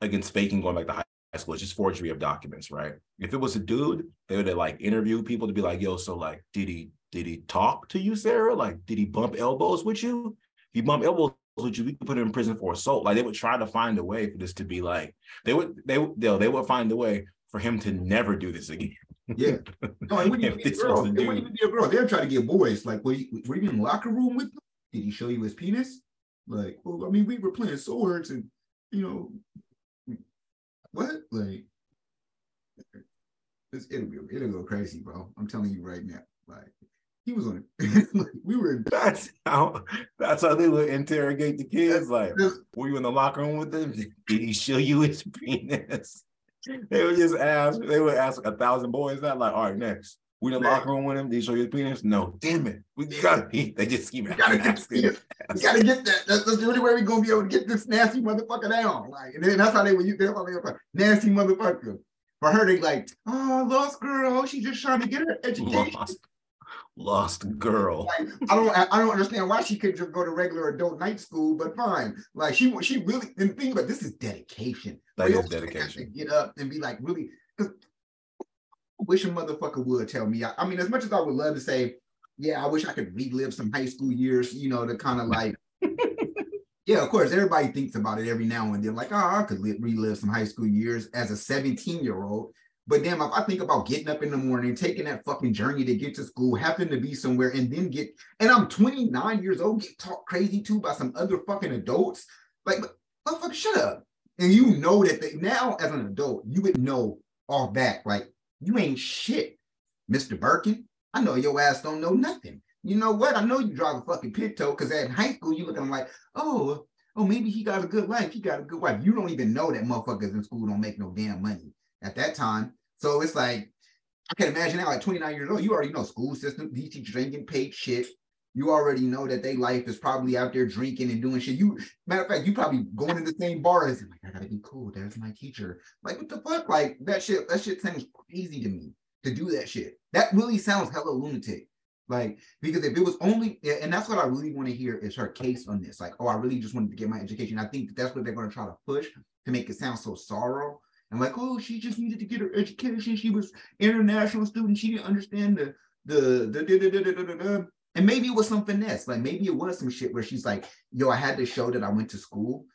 against faking going back to high school. It's just forgery of documents, right? If it was a dude, they would have like interviewed people to be like, yo, so like did he did he talk to you, Sarah? Like did he bump elbows with you? If you bump elbows would you put him in prison for assault? Like they would try to find a way for this to be like they would they they, they would find a way for him to never do this again. Yeah. No, it wouldn't even be a girl. It wouldn't even be a girl. They're trying to get boys. Like, were you, were you in the locker room with them? Did he show you his penis? Like, well, I mean, we were playing swords and, you know, what? Like, it's, it'll be, it'll go crazy, bro. I'm telling you right now. Like, he was on it. Like, we were in. That's how, that's how they would interrogate the kids. Like, were you in the locker room with them? Did he show you his penis? They would just ask, they would ask a thousand boys that, like, all right, next. We in the locker room with him. Did you show your penis? No. Damn it. We gotta eat. They just keep gotta asking. Get, we gotta get that. That's, that's the only way we're gonna be able to get this nasty motherfucker down. Like, and then that's how they would use their like, nasty motherfucker. For her, they like, oh, lost girl. She's just trying to get her education. Lost, lost girl. Like, I don't I don't understand why she couldn't just go to regular adult night school, but fine. Like she she really and think about this is dedication. That is dedication. Get up and be like, really, because I wish a motherfucker would tell me. I, I mean, as much as I would love to say, yeah, I wish I could relive some high school years, you know, to kind of like, yeah, of course, everybody thinks about it every now and then, like, oh, I could li- relive some high school years as a seventeen-year-old. But damn, if I think about getting up in the morning, taking that fucking journey to get to school, happen to be somewhere, and then get, and I'm twenty-nine years old, get talked crazy to by some other fucking adults, like, motherfucker, shut up. And you know that they, now as an adult, you would know all back, like, you ain't shit, Mister Birkin. I know your ass don't know nothing. You know what? I know you drive a fucking pinto because at high school, you looking like, oh, oh, maybe he got a good life. He got a good wife. You don't even know that motherfuckers in school don't make no damn money at that time. So it's like, I can imagine now at twenty-nine years old, you already know school system, these teachers ain't getting paid shit. you already know that they life is probably out there drinking and doing shit. You, matter of fact, you probably going in the same bars and like, I gotta be cool. There's my teacher. Like, what the fuck? Like, that shit, that shit sounds crazy to me to do that shit. That really sounds hella lunatic. Like, because if it was only, and that's what I really want to hear is her case on this. Like, oh, I really just wanted to get my education. I think that's what they're going to try to push to make it sound so sorrow. And like, oh, she just needed to get her education. She was international student. She didn't understand the, the, the, the, the, the, the, the, the. And maybe it was some finesse. Like, maybe it was some shit where she's like, yo, I had to show that I went to school.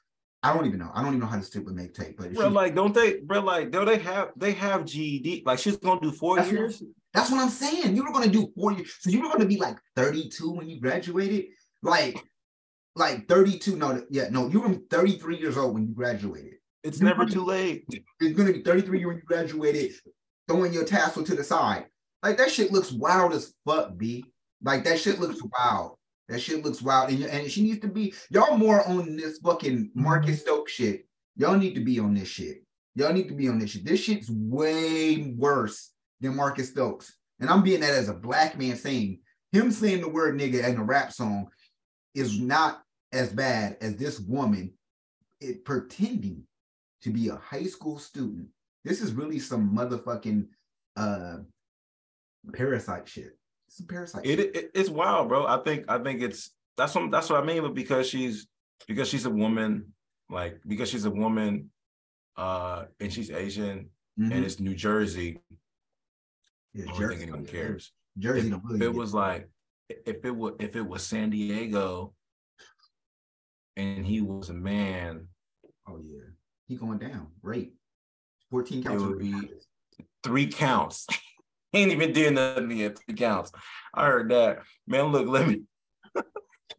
I don't even know. I don't even know how this shit would make tape. But bro, she, like, don't they, bro, like, don't they have, they have G E D? Like, she's going to do four years? What, that's what I'm saying. You were going to do four years. So you were going to be like thirty-two when you graduated? Like, like thirty-two. No, yeah, no, you were thirty-three years old when you graduated. It's you never too late. It's going to be thirty-three when you graduated, throwing your tassel to the side. Like, that shit looks wild as fuck, B. Like, that shit looks wild. That shit looks wild. And, and she needs to be, y'all more on this fucking Marcus Stokes shit. Y'all need to be on this shit. Y'all need to be on this shit. This shit's way worse than Marcus Stokes. And I'm being that as a black man saying, him saying the word nigga in a rap song is not as bad as this woman it pretending to be a high school student. This is really some motherfucking uh, parasite shit. Some parasite. It, it it's wild, bro. I think I think it's that's what that's what I mean. But because she's because she's a woman, like because she's a woman, uh, and she's Asian, mm-hmm. and it's New Jersey. Yeah, I don't Jersey, think anyone cares. Jersey. If, don't really if it was it. like if it were if it was San Diego, and he was a man. Oh yeah, he going down. Rape. Fourteen counts. It would be counts. three counts. Ain't even doing nothing yet. Three counts. I heard that. Man, look, let me.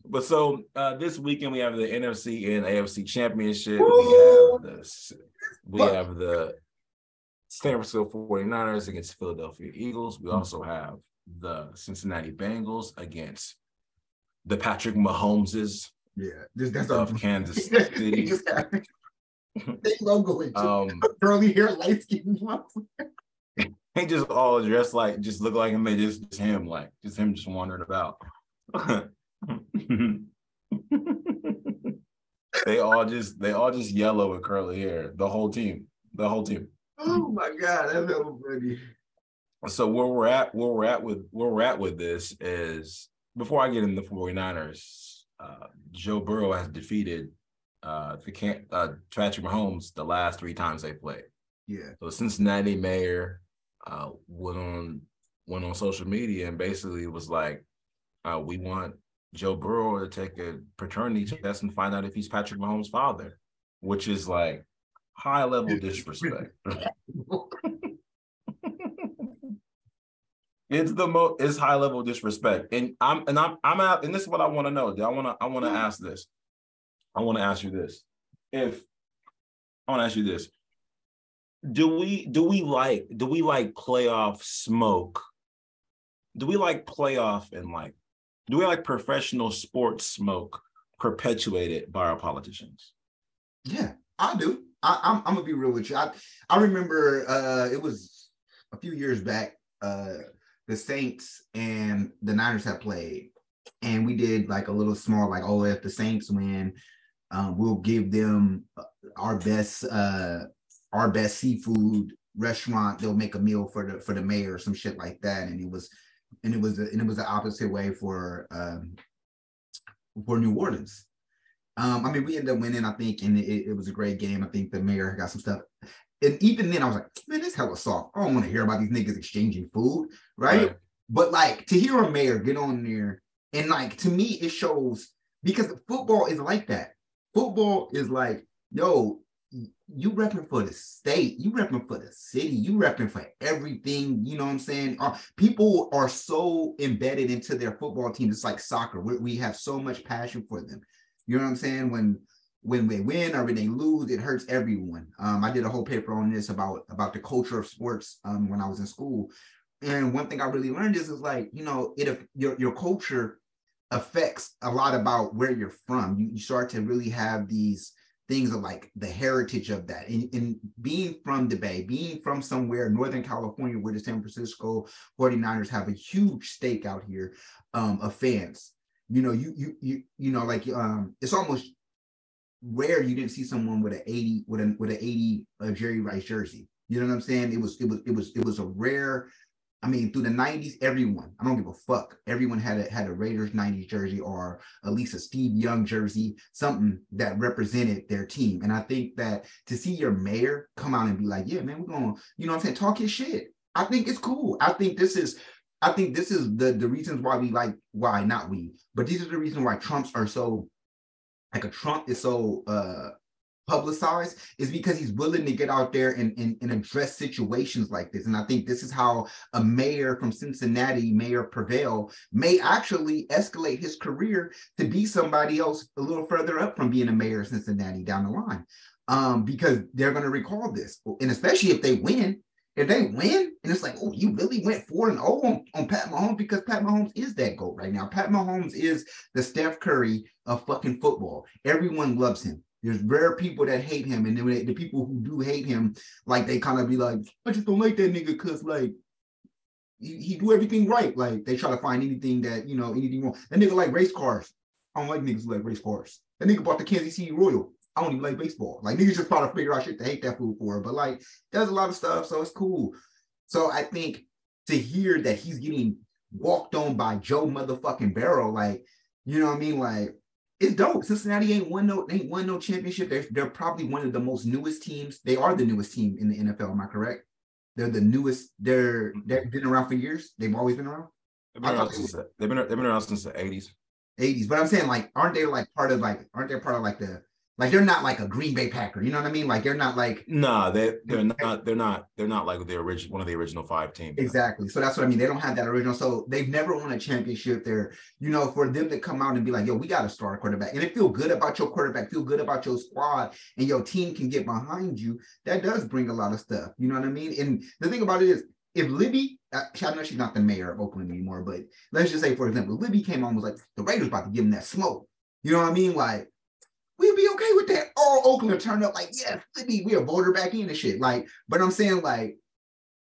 But so uh, this weekend we have the N F C and A F C championship. Woo! We have the we have the San Francisco forty-niners against Philadelphia Eagles. We also have the Cincinnati Bengals against the Patrick Mahomeses yeah, this, that's of a, Kansas City. Just they logo it. Um, curly hair, light skin. They just all dressed like, just look like him. They just, just him, like, just him just wandering about. they all just, they all just yellow with curly hair. The whole team, the whole team. Oh my God, that's hella funny. So where we're at, where we're at with, where we're at with this is, before I get into the forty-niners, uh, Joe Burrow has defeated uh, the can- uh, Patrick Mahomes the last three times they played. Yeah. So Cincinnati mayor uh, went on went on social media and basically was like, uh, "We want Joe Burrow to take a paternity test and find out if he's Patrick Mahomes' father," which is like high level disrespect. It's the mo- It's high level disrespect, and I'm and I'm I'm out. And this is what I want to know. I want to I want to ask this. I want to ask you this. If I want to ask you this. Do we do we like do we like playoff smoke? Do we like playoff and like do we like professional sports smoke perpetuated by our politicians? Yeah, I do. I, I'm I'm gonna be real with you. I I remember uh, it was a few years back. Uh, the Saints and the Niners had played, and we did like a little small like, oh, if the Saints win, um, we'll give them our best. Uh, our best seafood restaurant, they'll make a meal for the for the mayor or some shit like that. And it was and it was a, and it was the opposite way for um for New Orleans. Um, I mean, we ended up winning, I think, and it, it was a great game. I think the mayor got some stuff. And even then I was like, man, this hella soft. I don't want to hear about these niggas exchanging food, right? right? But like to hear a mayor get on there and like to me it shows because football is like that. Football is like, yo, you repping for the state, you repping for the city, you repping for everything, you know what I'm saying? Uh, people are so embedded into their football team. It's like soccer. We, we have so much passion for them. You know what I'm saying? When when they win or when they lose, it hurts everyone. Um, I did a whole paper on this about, about the culture of sports um, when I was in school. And one thing I really learned is, is like, you know, it your your culture affects a lot about where you're from. You, you start to really have these things of like the heritage of that. And, and being from the Bay, being from somewhere, Northern California, where the San Francisco forty-niners have a huge stake out here um, of fans. you know, you you you you know, like um, it's almost rare you didn't see someone with an eighty with an with an eighty uh, Jerry Rice jersey. You know what I'm saying? It was it was it was it was a rare. I mean, through the nineties, everyone, I don't give a fuck. Everyone had a, had a Raiders nineties jersey or at least a Steve Young jersey, something that represented their team. And I think that to see your mayor come out and be like, yeah, man, we're going to, you know what I'm saying, talk his shit. I think it's cool. I think this is, I think this is the, the reasons why we like, why not we, but these are the reasons why Trumps are so, like a Trump is so uh, publicized is because he's willing to get out there and, and, and address situations like this. And I think this is how a mayor from Cincinnati, Mayor Prevail, may actually escalate his career to be somebody else a little further up from being a mayor of Cincinnati down the line, um, because they're going to recall this. And especially if they win, if they win, and it's like, oh, you really went four and oh on, on Pat Mahomes, because Pat Mahomes is that GOAT right now. Pat Mahomes is the Steph Curry of fucking football. Everyone loves him. There's rare people that hate him, and then they, the people who do hate him, like they kind of be like, I just don't like that nigga because like he, he do everything right. Like they try to find anything that, you know, anything wrong. That nigga like race cars. I don't like niggas who like race cars. That nigga bought the Kansas City Royal. I don't even like baseball. Like niggas just try to figure out shit to hate that fool for. But like there's a lot of stuff, so it's cool. So I think to hear that he's getting walked on by Joe motherfucking Burrow, like, you know what I mean? Like, it's dope. Cincinnati ain't won no ain't won no championship. They're, they're probably one of the most newest teams. They are the newest team in the N F L. Am I correct? They're the newest. They're they've been around for years. They've always been around. They've been around since, they've been, they've been around since the eighties. eighties, but I'm saying like, aren't they like part of like aren't they part of like the like they're not like a Green Bay Packer. You know what I mean? Like they're not like nah. They they're not they're not they're not like the original one of the original five teams. Exactly. So that's what I mean. They don't have that original. So they've never won a championship. They're, you know, for them to come out and be like, yo, we got to start a quarterback, and it feel good about your quarterback, feel good about your squad, and your team can get behind you. That does bring a lot of stuff. You know what I mean? And the thing about it is, if Libby, I know she's not the mayor of Oakland anymore, but let's just say, for example, Libby came on and was like, the Raiders about to give him that smoke. You know what I mean? Like, we'd be okay with that. All Oakland turned up like, yeah, we'll vote her back in and shit. Like, but I'm saying, like,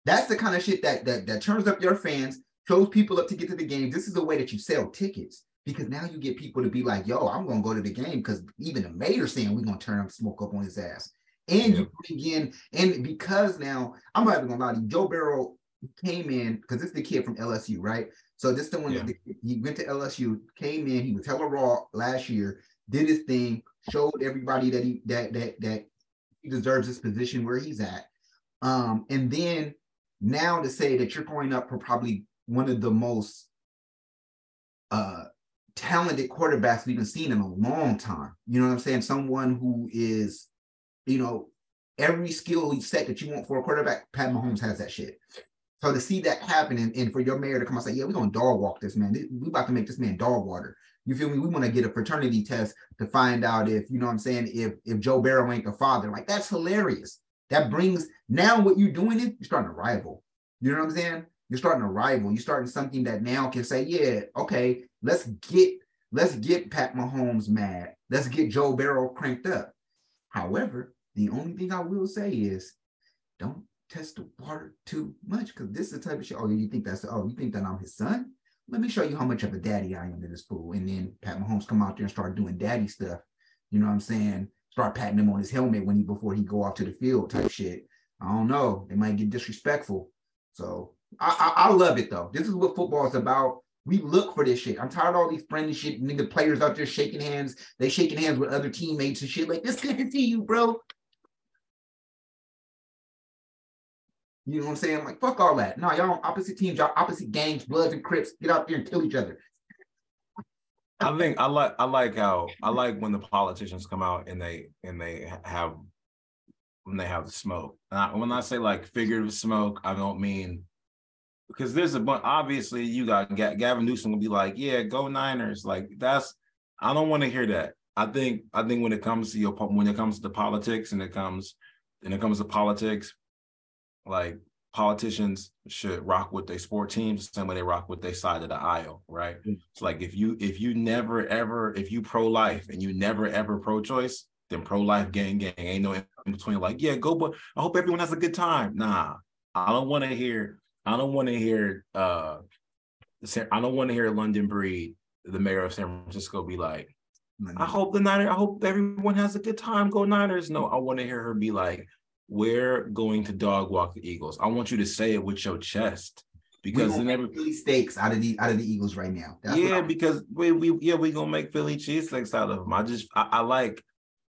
that's the kind of shit that, that that turns up your fans, shows people up to get to the game. This is the way that you sell tickets, because now you get people to be like, yo, I'm going to go to the game because even the mayor's saying we're going to turn up smoke up on his ass. And yeah. You bring in, and because now, I'm not even going to lie to you, Joe Burrow came in, because this is the kid from L S U, right? So this is the one, yeah. that he went to L S U, came in, he was hella raw last year, did his thing, showed everybody that he that that that he deserves his position where he's at, um, and then now to say that you're going up for probably one of the most uh, talented quarterbacks we've been seen in a long time. You know what I'm saying? Someone who is, you know, every skill set that you want for a quarterback, Pat Mahomes has that shit. So to see that happen, and, and for your mayor to come out and say, yeah, we're gonna dog walk this man. We're about to make this man dog water. You feel me? We want to get a fraternity test to find out if, you know what I'm saying, if if Joe Burrow ain't the father. Like, that's hilarious. That brings, now what you're doing is you're starting to rival. You know what I'm saying? You're starting to rival. You're starting something that now can say, yeah, okay, let's get, let's get Pat Mahomes mad. Let's get Joe Burrow cranked up. However, the only thing I will say is don't test the water too much, because this is the type of shit. Oh, you think that's, oh, you think that I'm his son? Let me show you how much of a daddy I am to this fool. And then Pat Mahomes come out there and start doing daddy stuff. You know what I'm saying? Start patting him on his helmet when he before he go off to the field type shit. I don't know. They might get disrespectful. So I, I, I love it, though. This is what football is about. We look for this shit. I'm tired of all these friendly shit nigga players out there shaking hands. They shaking hands with other teammates and shit. Like, it's good to see you, bro. You know what I'm saying? I'm like, fuck all that. No, y'all opposite teams, y'all opposite gangs, Bloods and Crips. Get out there and kill each other. I think I like I like how I like when the politicians come out and they and they have when they have the smoke. And I, when I say like figurative smoke, I don't mean, because there's a bunch. Obviously, you got Gavin Newsom will be like, yeah, go Niners. Like, that's, I don't want to hear that. I think I think when it comes to your when it comes to politics and it comes and it comes to politics. Like, politicians should rock with their sport teams the same way they rock with their side of the aisle, right? It's mm-hmm. So like if you if you never ever if you pro-life and you never ever pro-choice, then pro-life gang gang ain't no in between. Like, yeah, go, but I hope everyone has a good time. Nah, I don't want to hear I don't want to hear uh I don't want to hear London Breed the mayor of San Francisco be like, I hope the Niners, I hope everyone has a good time, go Niners. No, I want to hear her be like, we're going to dog walk the Eagles. I want you to say it with your chest. Because we never Philly steaks out of the out of the Eagles right now. That's yeah, because we we yeah we gonna make Philly cheesesteaks out of them. I just I, I like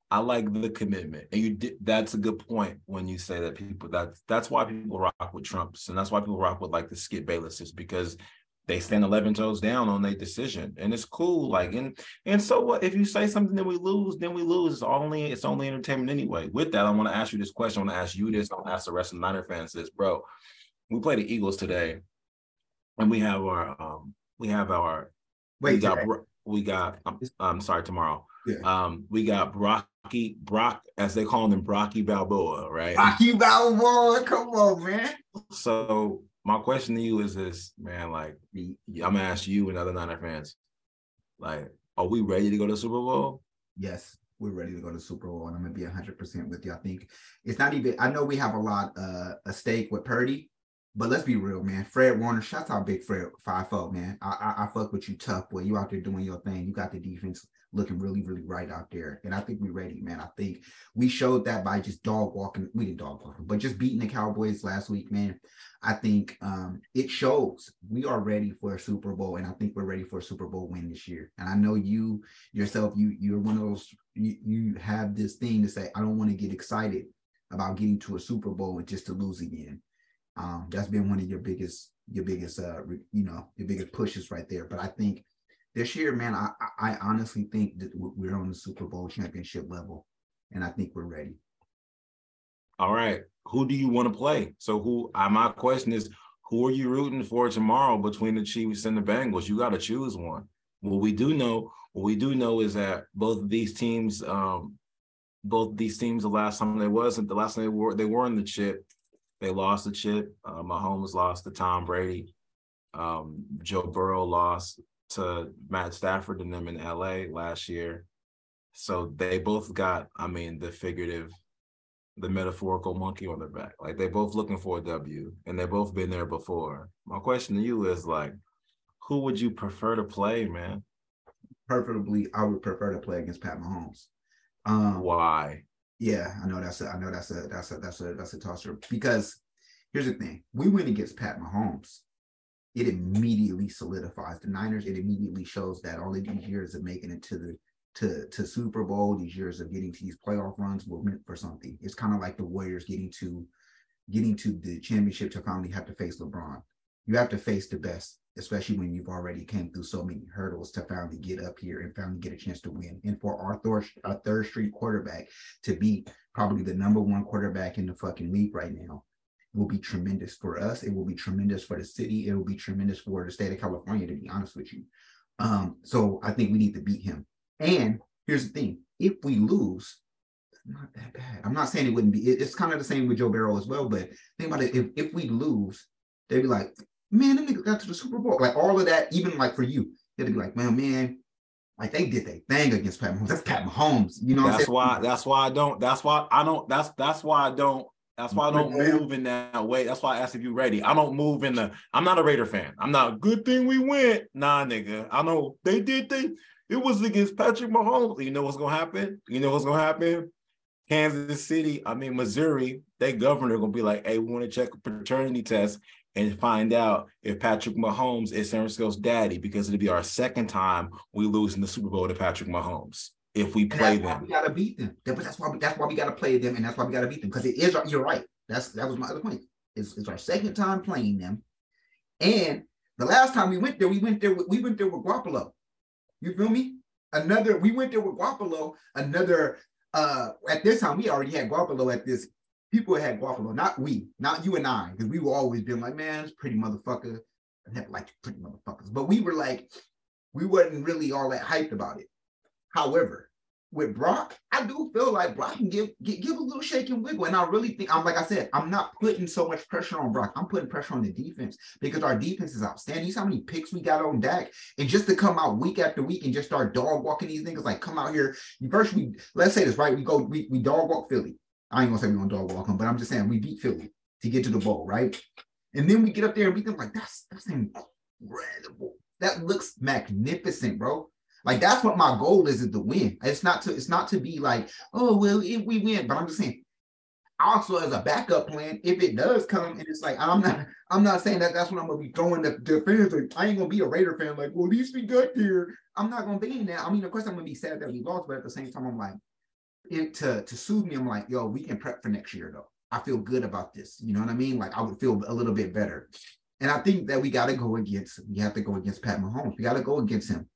I like the commitment, and you did, that's a good point when you say that people that's that's why people rock with Trumps, and that's why people rock with like the Skip Baylesses, because they stand eleven toes down on their decision, and it's cool. Like and and so what if you say something that we lose, then we lose. It's only it's only entertainment anyway. With that, I want to ask you this question. I want to ask you this. I want to ask the rest of the Niner fans this, bro. We play the Eagles today. And we have our, um, we have our, Wait, we got, today. we got, I'm, I'm sorry, tomorrow. Yeah. Um, we got Brocky, Brock, as they call him, Brocky Balboa, right? Brocky Balboa, come on, man. So my question to you is this, man, like, I'm gonna ask you and other Niner fans, like, are we ready to go to the Super Bowl? Yes, we're ready to go to the Super Bowl, and I'm gonna be one hundred percent with you. I think it's not even, I know we have a lot uh, a stake with Purdy. But let's be real, man. Fred Warner, shout out Big Fred five four, man. I, I I fuck with you tough, boy. You out there doing your thing. You got the defense looking really, really right out there. And I think we're ready, man. I think we showed that by just dog walking. We didn't dog walking, but just beating the Cowboys last week, man. I think um, it shows we are ready for a Super Bowl, and I think we're ready for a Super Bowl win this year. And I know you yourself, you, you're one of those, you, you have this thing to say, I don't want to get excited about getting to a Super Bowl and just to lose again. Um, that's been one of your biggest, your biggest, uh, re, you know, your biggest pushes right there. But I think this year, man, I, I honestly think that we're on the Super Bowl championship level, and I think we're ready. All right, who do you want to play? So, who? Uh, my question is, who are you rooting for tomorrow between the Chiefs and the Bengals? You got to choose one. What we do know, what we do know is that both of these teams, um, both of these teams, the last time they wasn't, the last time they were, they were in the chip. They lost the chip. Uh, Mahomes lost to Tom Brady. Um, Joe Burrow lost to Matt Stafford and them in L A last year. So they both got, I mean, the figurative, the metaphorical monkey on their back. Like, they both looking for a W, and they both been there before. My question to you is, like, who would you prefer to play, man? Preferably, I would prefer to play against Pat Mahomes. Um, Why? Yeah, I know that's a, I know that's a, that's a, that's a, that's a tosser. Because here's the thing: we went against Pat Mahomes. It immediately solidifies the Niners. It immediately shows that all of these years of making it to the to to Super Bowl, these years of getting to these playoff runs, were meant for something. It's kind of like the Warriors getting to getting to the championship to finally have to face LeBron. You have to face the best, especially when you've already came through so many hurdles to finally get up here and finally get a chance to win. And for our third, our third street quarterback to be probably the number one quarterback in the fucking league right now will be tremendous for us. It will be tremendous for the city. It will be tremendous for the state of California, to be honest with you. Um, so I think we need to beat him. And here's the thing. If we lose, it's not that bad. I'm not saying it wouldn't be. It, it's kind of the same with Joe Burrow as well. But think about it. If, if we lose, they'd be like, man, them niggas got to the Super Bowl. Like, all of that, even like for you, it'd be like, man, man, like they did their thing against Pat Mahomes. That's Pat Mahomes. You know what I'm saying? That's why, that's why I don't, that's why I don't, that's that's why I don't, that's why I don't move in that way. That's why I asked if you're ready. I don't move in the, I'm not a Raider fan. I'm not, good thing we went. Nah, nigga. I know they did they, it was against Patrick Mahomes. You know what's gonna happen? You know what's gonna happen? Kansas City, I mean Missouri, their governor gonna be like, hey, we want to check a paternity test and find out if Patrick Mahomes is San Francisco's daddy, because it'll be our second time we lose in the Super Bowl to Patrick Mahomes if we play them. We gotta beat them. That, but that's why we, that's why we gotta play them, and that's why we gotta beat them. Because it is, you're right. That's that was my other point. It's, it's our second time playing them, and the last time we went there, we went there with, we went there with Garoppolo. You feel me? Another we went there with Garoppolo. Another uh, at this time we already had Garoppolo at this. People had Garoppolo, not we, not you and I, because we were always been like, man, it's pretty motherfucker. I never liked pretty motherfuckers, but we were like, we wasn't really all that hyped about it. However, with Brock, I do feel like Brock can give give, give a little shake and wiggle, and I really think I'm like I said, I'm not putting so much pressure on Brock. I'm putting pressure on the defense, because our defense is outstanding. You see how many picks we got on Dak, and just to come out week after week and just start dog walking these niggas, like come out here. First, we let's say this right. We go, we we dog walk Philly. I ain't gonna say we're gonna dog walk them, but I'm just saying we beat Philly to get to the bowl, right? And then we get up there and beat them like that's that's incredible. that looks magnificent, bro. Like, that's what my goal is, is to win. It's not to, it's not to be like, oh, well, if we win. But I'm just saying, also as a backup plan, if it does come, and it's like, I'm not, I'm not saying that that's what I'm going to be throwing the, the fans. Like, I ain't going to be a Raider fan. Like, well, at least we got here. I'm not going to be in that. I mean, of course, I'm going to be sad that we lost, but at the same time, I'm like, it, to, to soothe me, I'm like, yo, we can prep for next year, though. I feel good about this. You know what I mean? Like, I would feel a little bit better. And I think that we got to go against, we have to go against Pat Mahomes. We got to go against him.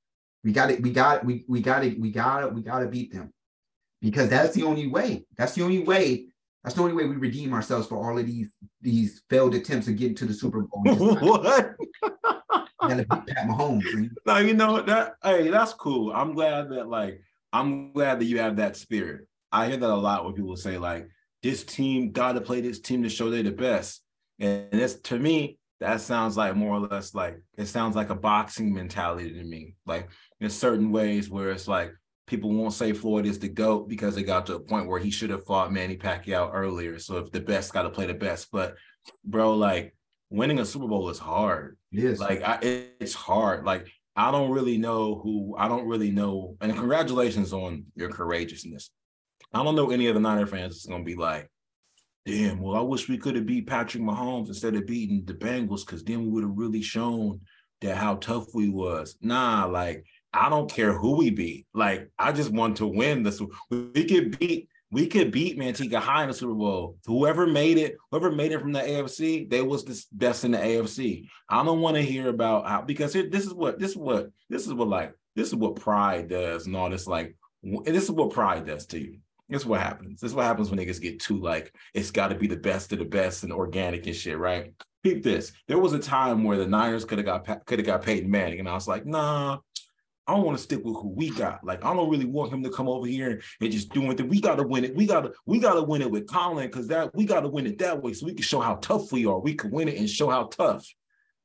We got it. We got it. We, we got it. We got it. We got to beat them, because that's the only way. That's the only way. That's the only way we redeem ourselves for all of these, these failed attempts at getting to the Super Bowl. What? Got to beat Pat Mahomes. Man. No, you know that. Hey, that's cool. I'm glad that like I'm glad that you have that spirit. I hear that a lot when people say like, this team got to play this team to show they're the best, and that's, to me, that sounds like more or less like, it sounds like a boxing mentality to me. Like, in certain ways where it's like, people won't say Floyd is the GOAT because they got to a point where he should have fought Manny Pacquiao earlier. So if the best got to play the best, but bro, like winning a Super Bowl is hard. Yes. Like I, it, it's hard. Like I don't really know who, I don't really know. And congratulations on your courageousness. I don't know any of the Niner fans that's going to be like, damn, well, I wish we could have beat Patrick Mahomes instead of beating the Bengals, because then we would have really shown that how tough we was. Nah, like, I don't care who we beat. Like, I just want to win this. We could beat, we could beat Manteca High in the Super Bowl. Whoever made it, whoever made it from the A F C, they was the best in the A F C. I don't want to hear about how, because here, this is what, this is what, this is what, like, this is what pride does and all this, like, and this is what pride does to you. That's what happens. That's what happens when niggas get too, like, it's got to be the best of the best and organic and shit, right? Peep this. There was a time where the Niners could have got could have got Peyton Manning, and I was like, nah, I don't want to stick with who we got. Like, I don't really want him to come over here and just do anything. We got to win it. We got to we got to win it with Colin, because that we got to win it that way so we can show how tough we are. We can win it and show how tough.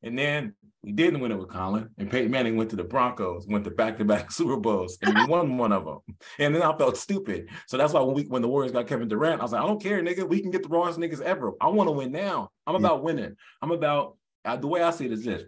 And then we didn't win it with Colin, and Peyton Manning went to the Broncos, went to back-to-back Super Bowls, and we won one of them. And then I felt stupid. So that's why when we when the Warriors got Kevin Durant, I was like, I don't care, nigga. We can get the rawest niggas ever. I want to win now. I'm about winning. I'm about uh, the way I see it is this.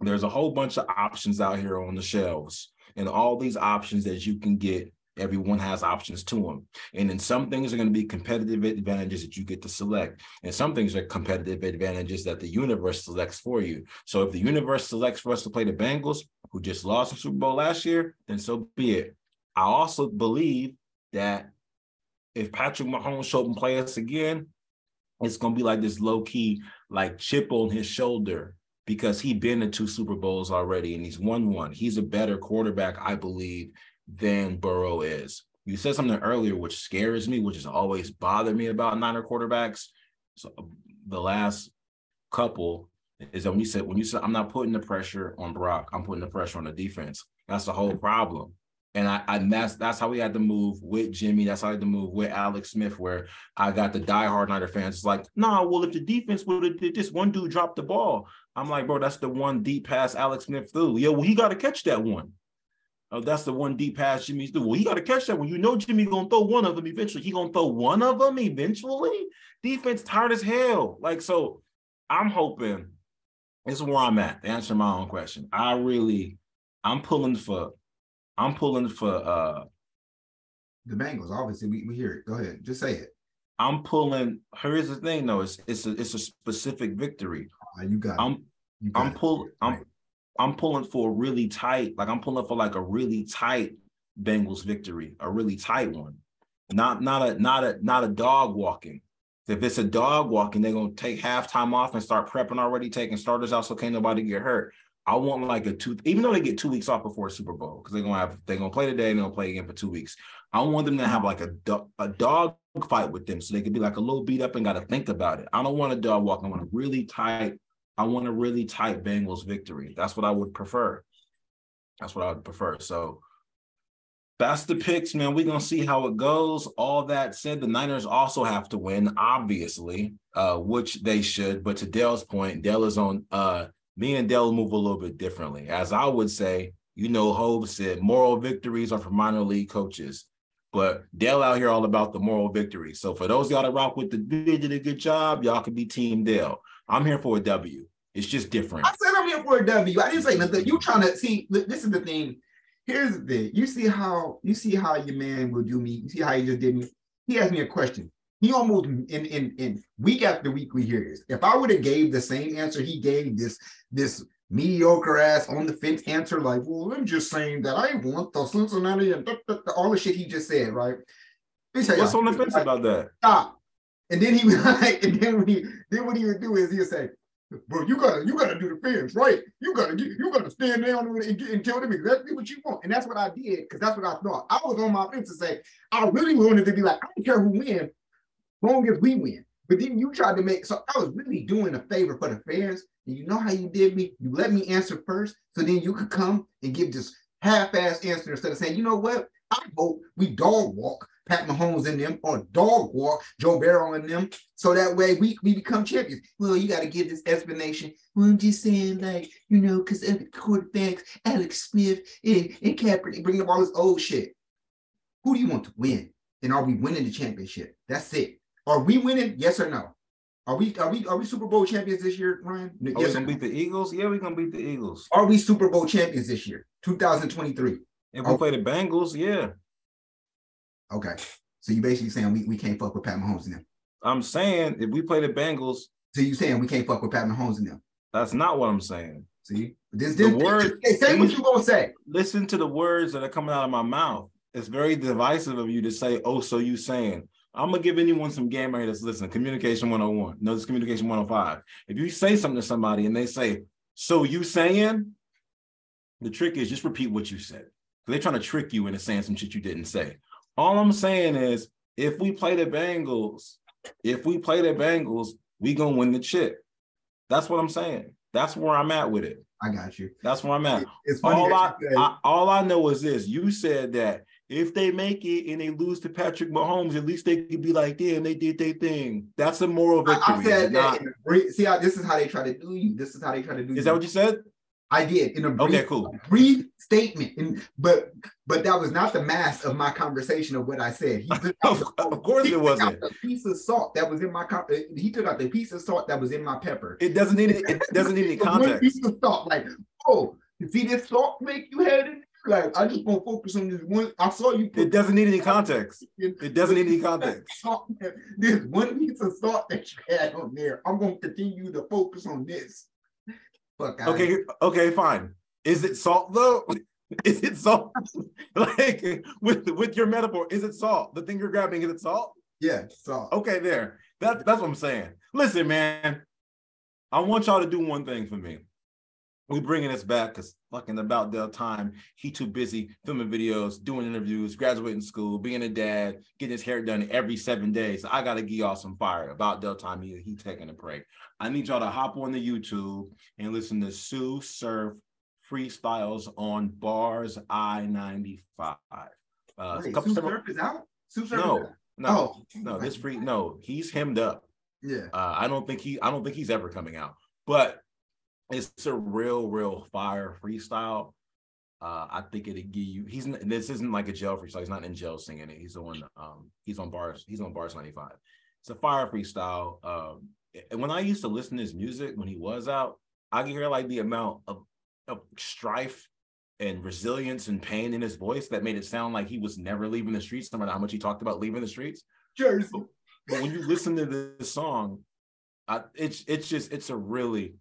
There's a whole bunch of options out here on the shelves, and all these options that you can get, everyone has options to them. And then some things are going to be competitive advantages that you get to select. And some things are competitive advantages that the universe selects for you. So if the universe selects for us to play the Bengals, who just lost the Super Bowl last year, then so be it. I also believe that if Patrick Mahomes shows up and plays us again, it's going to be like this low-key, like, chip on his shoulder, because he's been to two Super Bowls already and he's won one. He's a better quarterback, I believe, than Burrow is. You said something earlier which scares me, which has always bothered me about Niner quarterbacks. So the last couple is that when you said, when you said, I'm not putting the pressure on Brock, I'm putting the pressure on the defense. That's the whole problem. And I, I that's that's how we had to move with Jimmy. That's how I had to move with Alex Smith, where I got the diehard Niner fans. It's like, nah, well, if the defense would have did this, one dude dropped the ball. I'm like, bro, that's the one deep pass Alex Smith threw. Yeah, well, he got to catch that one. Oh, that's the one deep pass Jimmy's doing. Well, he got to catch that one. You know Jimmy's going to throw one of them eventually. He going to throw one of them eventually? Defense tired as hell. Like, so I'm hoping, this is where I'm at, to answer my own question. I really, I'm pulling for, I'm pulling for. Uh, the Bengals, obviously, we, we hear it. Go ahead. Just say it. I'm pulling, here's the thing, though. It's it's a, it's a specific victory. Oh, you got I'm, it. You got I'm pulling, I'm right. I'm pulling for a really tight, like I'm pulling for like a really tight Bengals victory, a really tight one. Not not a not a not a dog walking. If it's a dog walking, they're gonna take halftime off and start prepping already, taking starters out so can't nobody get hurt. I want like a two, even though they get two weeks off before a Super Bowl, because they're gonna have they're gonna play today and they'll play again for two weeks. I want them to have like a do, a dog fight with them so they could be like a little beat up and gotta think about it. I don't want a dog walk. I want a really tight. I want a really tight Bengals victory. That's what I would prefer. That's what I would prefer. So that's the picks, man. We're going to see how it goes. All that said, the Niners also have to win, obviously, uh, which they should. But to Dell's point, Dell is on uh, – me and Dell move a little bit differently. As I would say, you know, Hove said moral victories are for minor league coaches. But Dell out here all about the moral victory. So for those of y'all that rock with the – did a good job, y'all could be Team Dell. I'm here for a W. It's just different. I said I'm here for a W. I didn't say nothing. You trying to see? This is the thing. Here's the thing. You see how you see how your man will do me. You see how he just did me. He asked me a question. He almost in in in week after week we hear this. If I would have gave the same answer he gave, this this mediocre ass on the fence answer, like, well, I'm just saying that I want the Cincinnati and da, da, da, all the shit he just said, right? What's like, on the fence like, about that? Stop. And then he was like, and then when he then what he would do is he'll say, bro, you gotta you gotta do the fence, right? You gotta get, you gotta stand there and, and, and tell them exactly what you want. And that's what I did, because that's what I thought. I was on my fence to say, I really wanted to be like, I don't care who wins, long as we win. But then you tried to make, so I was really doing a favor for the fans. And you know how you did me? You let me answer first, so then you could come and give this half-ass answer instead of saying, you know what? I vote we dog walk Pat Mahomes and them, or dog walk Joe Burrow and them, so that way we, we become champions. Well, you got to give this explanation. Well, I'm just saying, like, you know, because the quarterbacks, Alex Smith and, and Kaepernick, bring up all this old shit. Who do you want to win? And are we winning the championship? That's it. Are we winning? Yes or no? Are we are we are we Super Bowl champions this year, Ryan? Are yes we gonna no? beat the Eagles? Yeah, we're gonna beat the Eagles. Are we Super Bowl champions this year, two thousand twenty-three? If we are, play the Bengals, yeah. Okay, so you basically saying we, we can't fuck with Pat Mahomes and them. I'm saying if we play the Bengals, so you saying we can't fuck with Pat Mahomes and them. That's not what I'm saying. See, this, this the word. Say what you gonna say. Listen to the words that are coming out of my mouth. It's very divisive of you to say, "Oh, so you saying." I'm going to give anyone some game right here that's listening. Communication one oh one. No, this communication one oh five. If you say something to somebody and they say, so you saying, the trick is just repeat what you said. They're trying to trick you into saying some shit you didn't say. All I'm saying is, if we play the Bengals, if we play the Bengals, we going to win the chip. That's what I'm saying. That's where I'm at with it. I got you. That's where I'm at. It's funny all, I, I, all I know is this. You said that if they make it and they lose to Patrick Mahomes, at least they could be like, damn, they did their thing. That's a moral victory. I, I said that. Not... See, I, this is how they try to do you. This is how they try to do you. Is that what you said? I did. In a brief, okay, cool. brief statement. And, but but that was not the mass of my conversation of what I said. He took out the, of course it wasn't. The piece of salt that was in my He took out the piece of salt that was in my pepper. It doesn't need it doesn't need any context. One piece of salt, like, oh, you see this salt make you had it? Like, I just gonna focus on this one. I saw you. It doesn't need any context. It doesn't need any context. This one piece of salt that you had on there, I'm gonna continue to focus on this. Fuck. Okay. I, okay. Fine. Is it salt though? Is it salt? Like with with your metaphor, is it salt? The thing you're grabbing, is it salt? Yeah. Salt. Okay. There. That that's what I'm saying. Listen, man. I want y'all to do one thing for me. We're bringing this back because fucking about that time, he too busy filming videos, doing interviews, graduating school, being a dad, getting his hair done every seven days. So I got to give y'all some fire about that time. He, he taking a break. I need y'all to hop on the YouTube and listen to Su'Surf freestyles on Bars I ninety-five. Uh, Wait, Su'Surf several... is out? Su'Surf no, is out? No, oh. no, this free, no, he's hemmed up. Yeah. Uh, I don't think he, I don't think he's ever coming out, but it's a real, real fire freestyle. Uh, I think it'll give you. He's this isn't like a jail freestyle. He's not in jail singing it. He's on. Um, he's on bars. He's on Bars ninety-five. It's a fire freestyle. Um, and when I used to listen to his music when he was out, I could hear like the amount of, of strife and resilience and pain in his voice that made it sound like he was never leaving the streets, no matter how much he talked about leaving the streets. Jersey. But, but when you listen to this song, I, it's it's just it's a really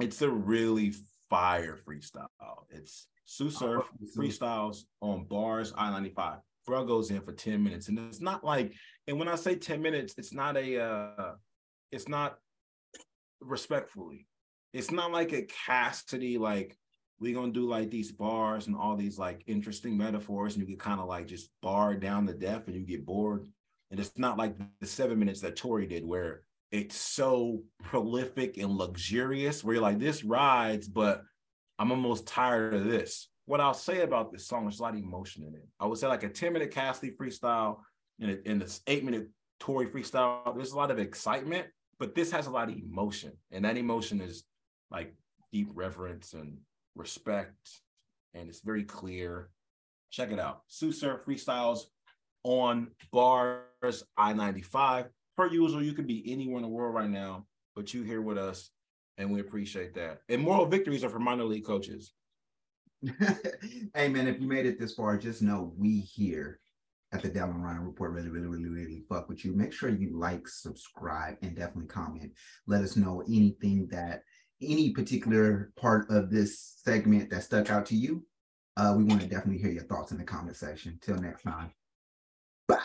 It's a really fire freestyle. It's Su'Surf freestyles on Bars I ninety-five. Bro goes in for ten minutes, and it's not like. And when I say ten minutes, it's not a. Uh, it's not respectfully. It's not like a Cassidy like we're gonna do like these bars and all these like interesting metaphors, and you get kind of like just bar down the depth, and you get bored. And it's not like the seven minutes that Tory did where it's so prolific and luxurious where you're like, this rides, but I'm almost tired of this. What I'll say about this song, there's a lot of emotion in it. I would say like a ten-minute Cassidy freestyle and, and this eight-minute Tory freestyle, there's a lot of excitement, but this has a lot of emotion. And that emotion is like deep reverence and respect, and it's very clear. Check it out. Su'Surf freestyles on Bars I ninety-five. Per usual, you could be anywhere in the world right now, but you here with us and we appreciate that. And moral victories are for minor league coaches. Hey, man, if you made it this far, just know we here at the Dallin Ryan Report really, really, really, really fuck with you. Make sure you like, subscribe, and definitely comment. Let us know anything that, any particular part of this segment that stuck out to you. Uh, we want to definitely hear your thoughts in the comment section. Till next time. Bye.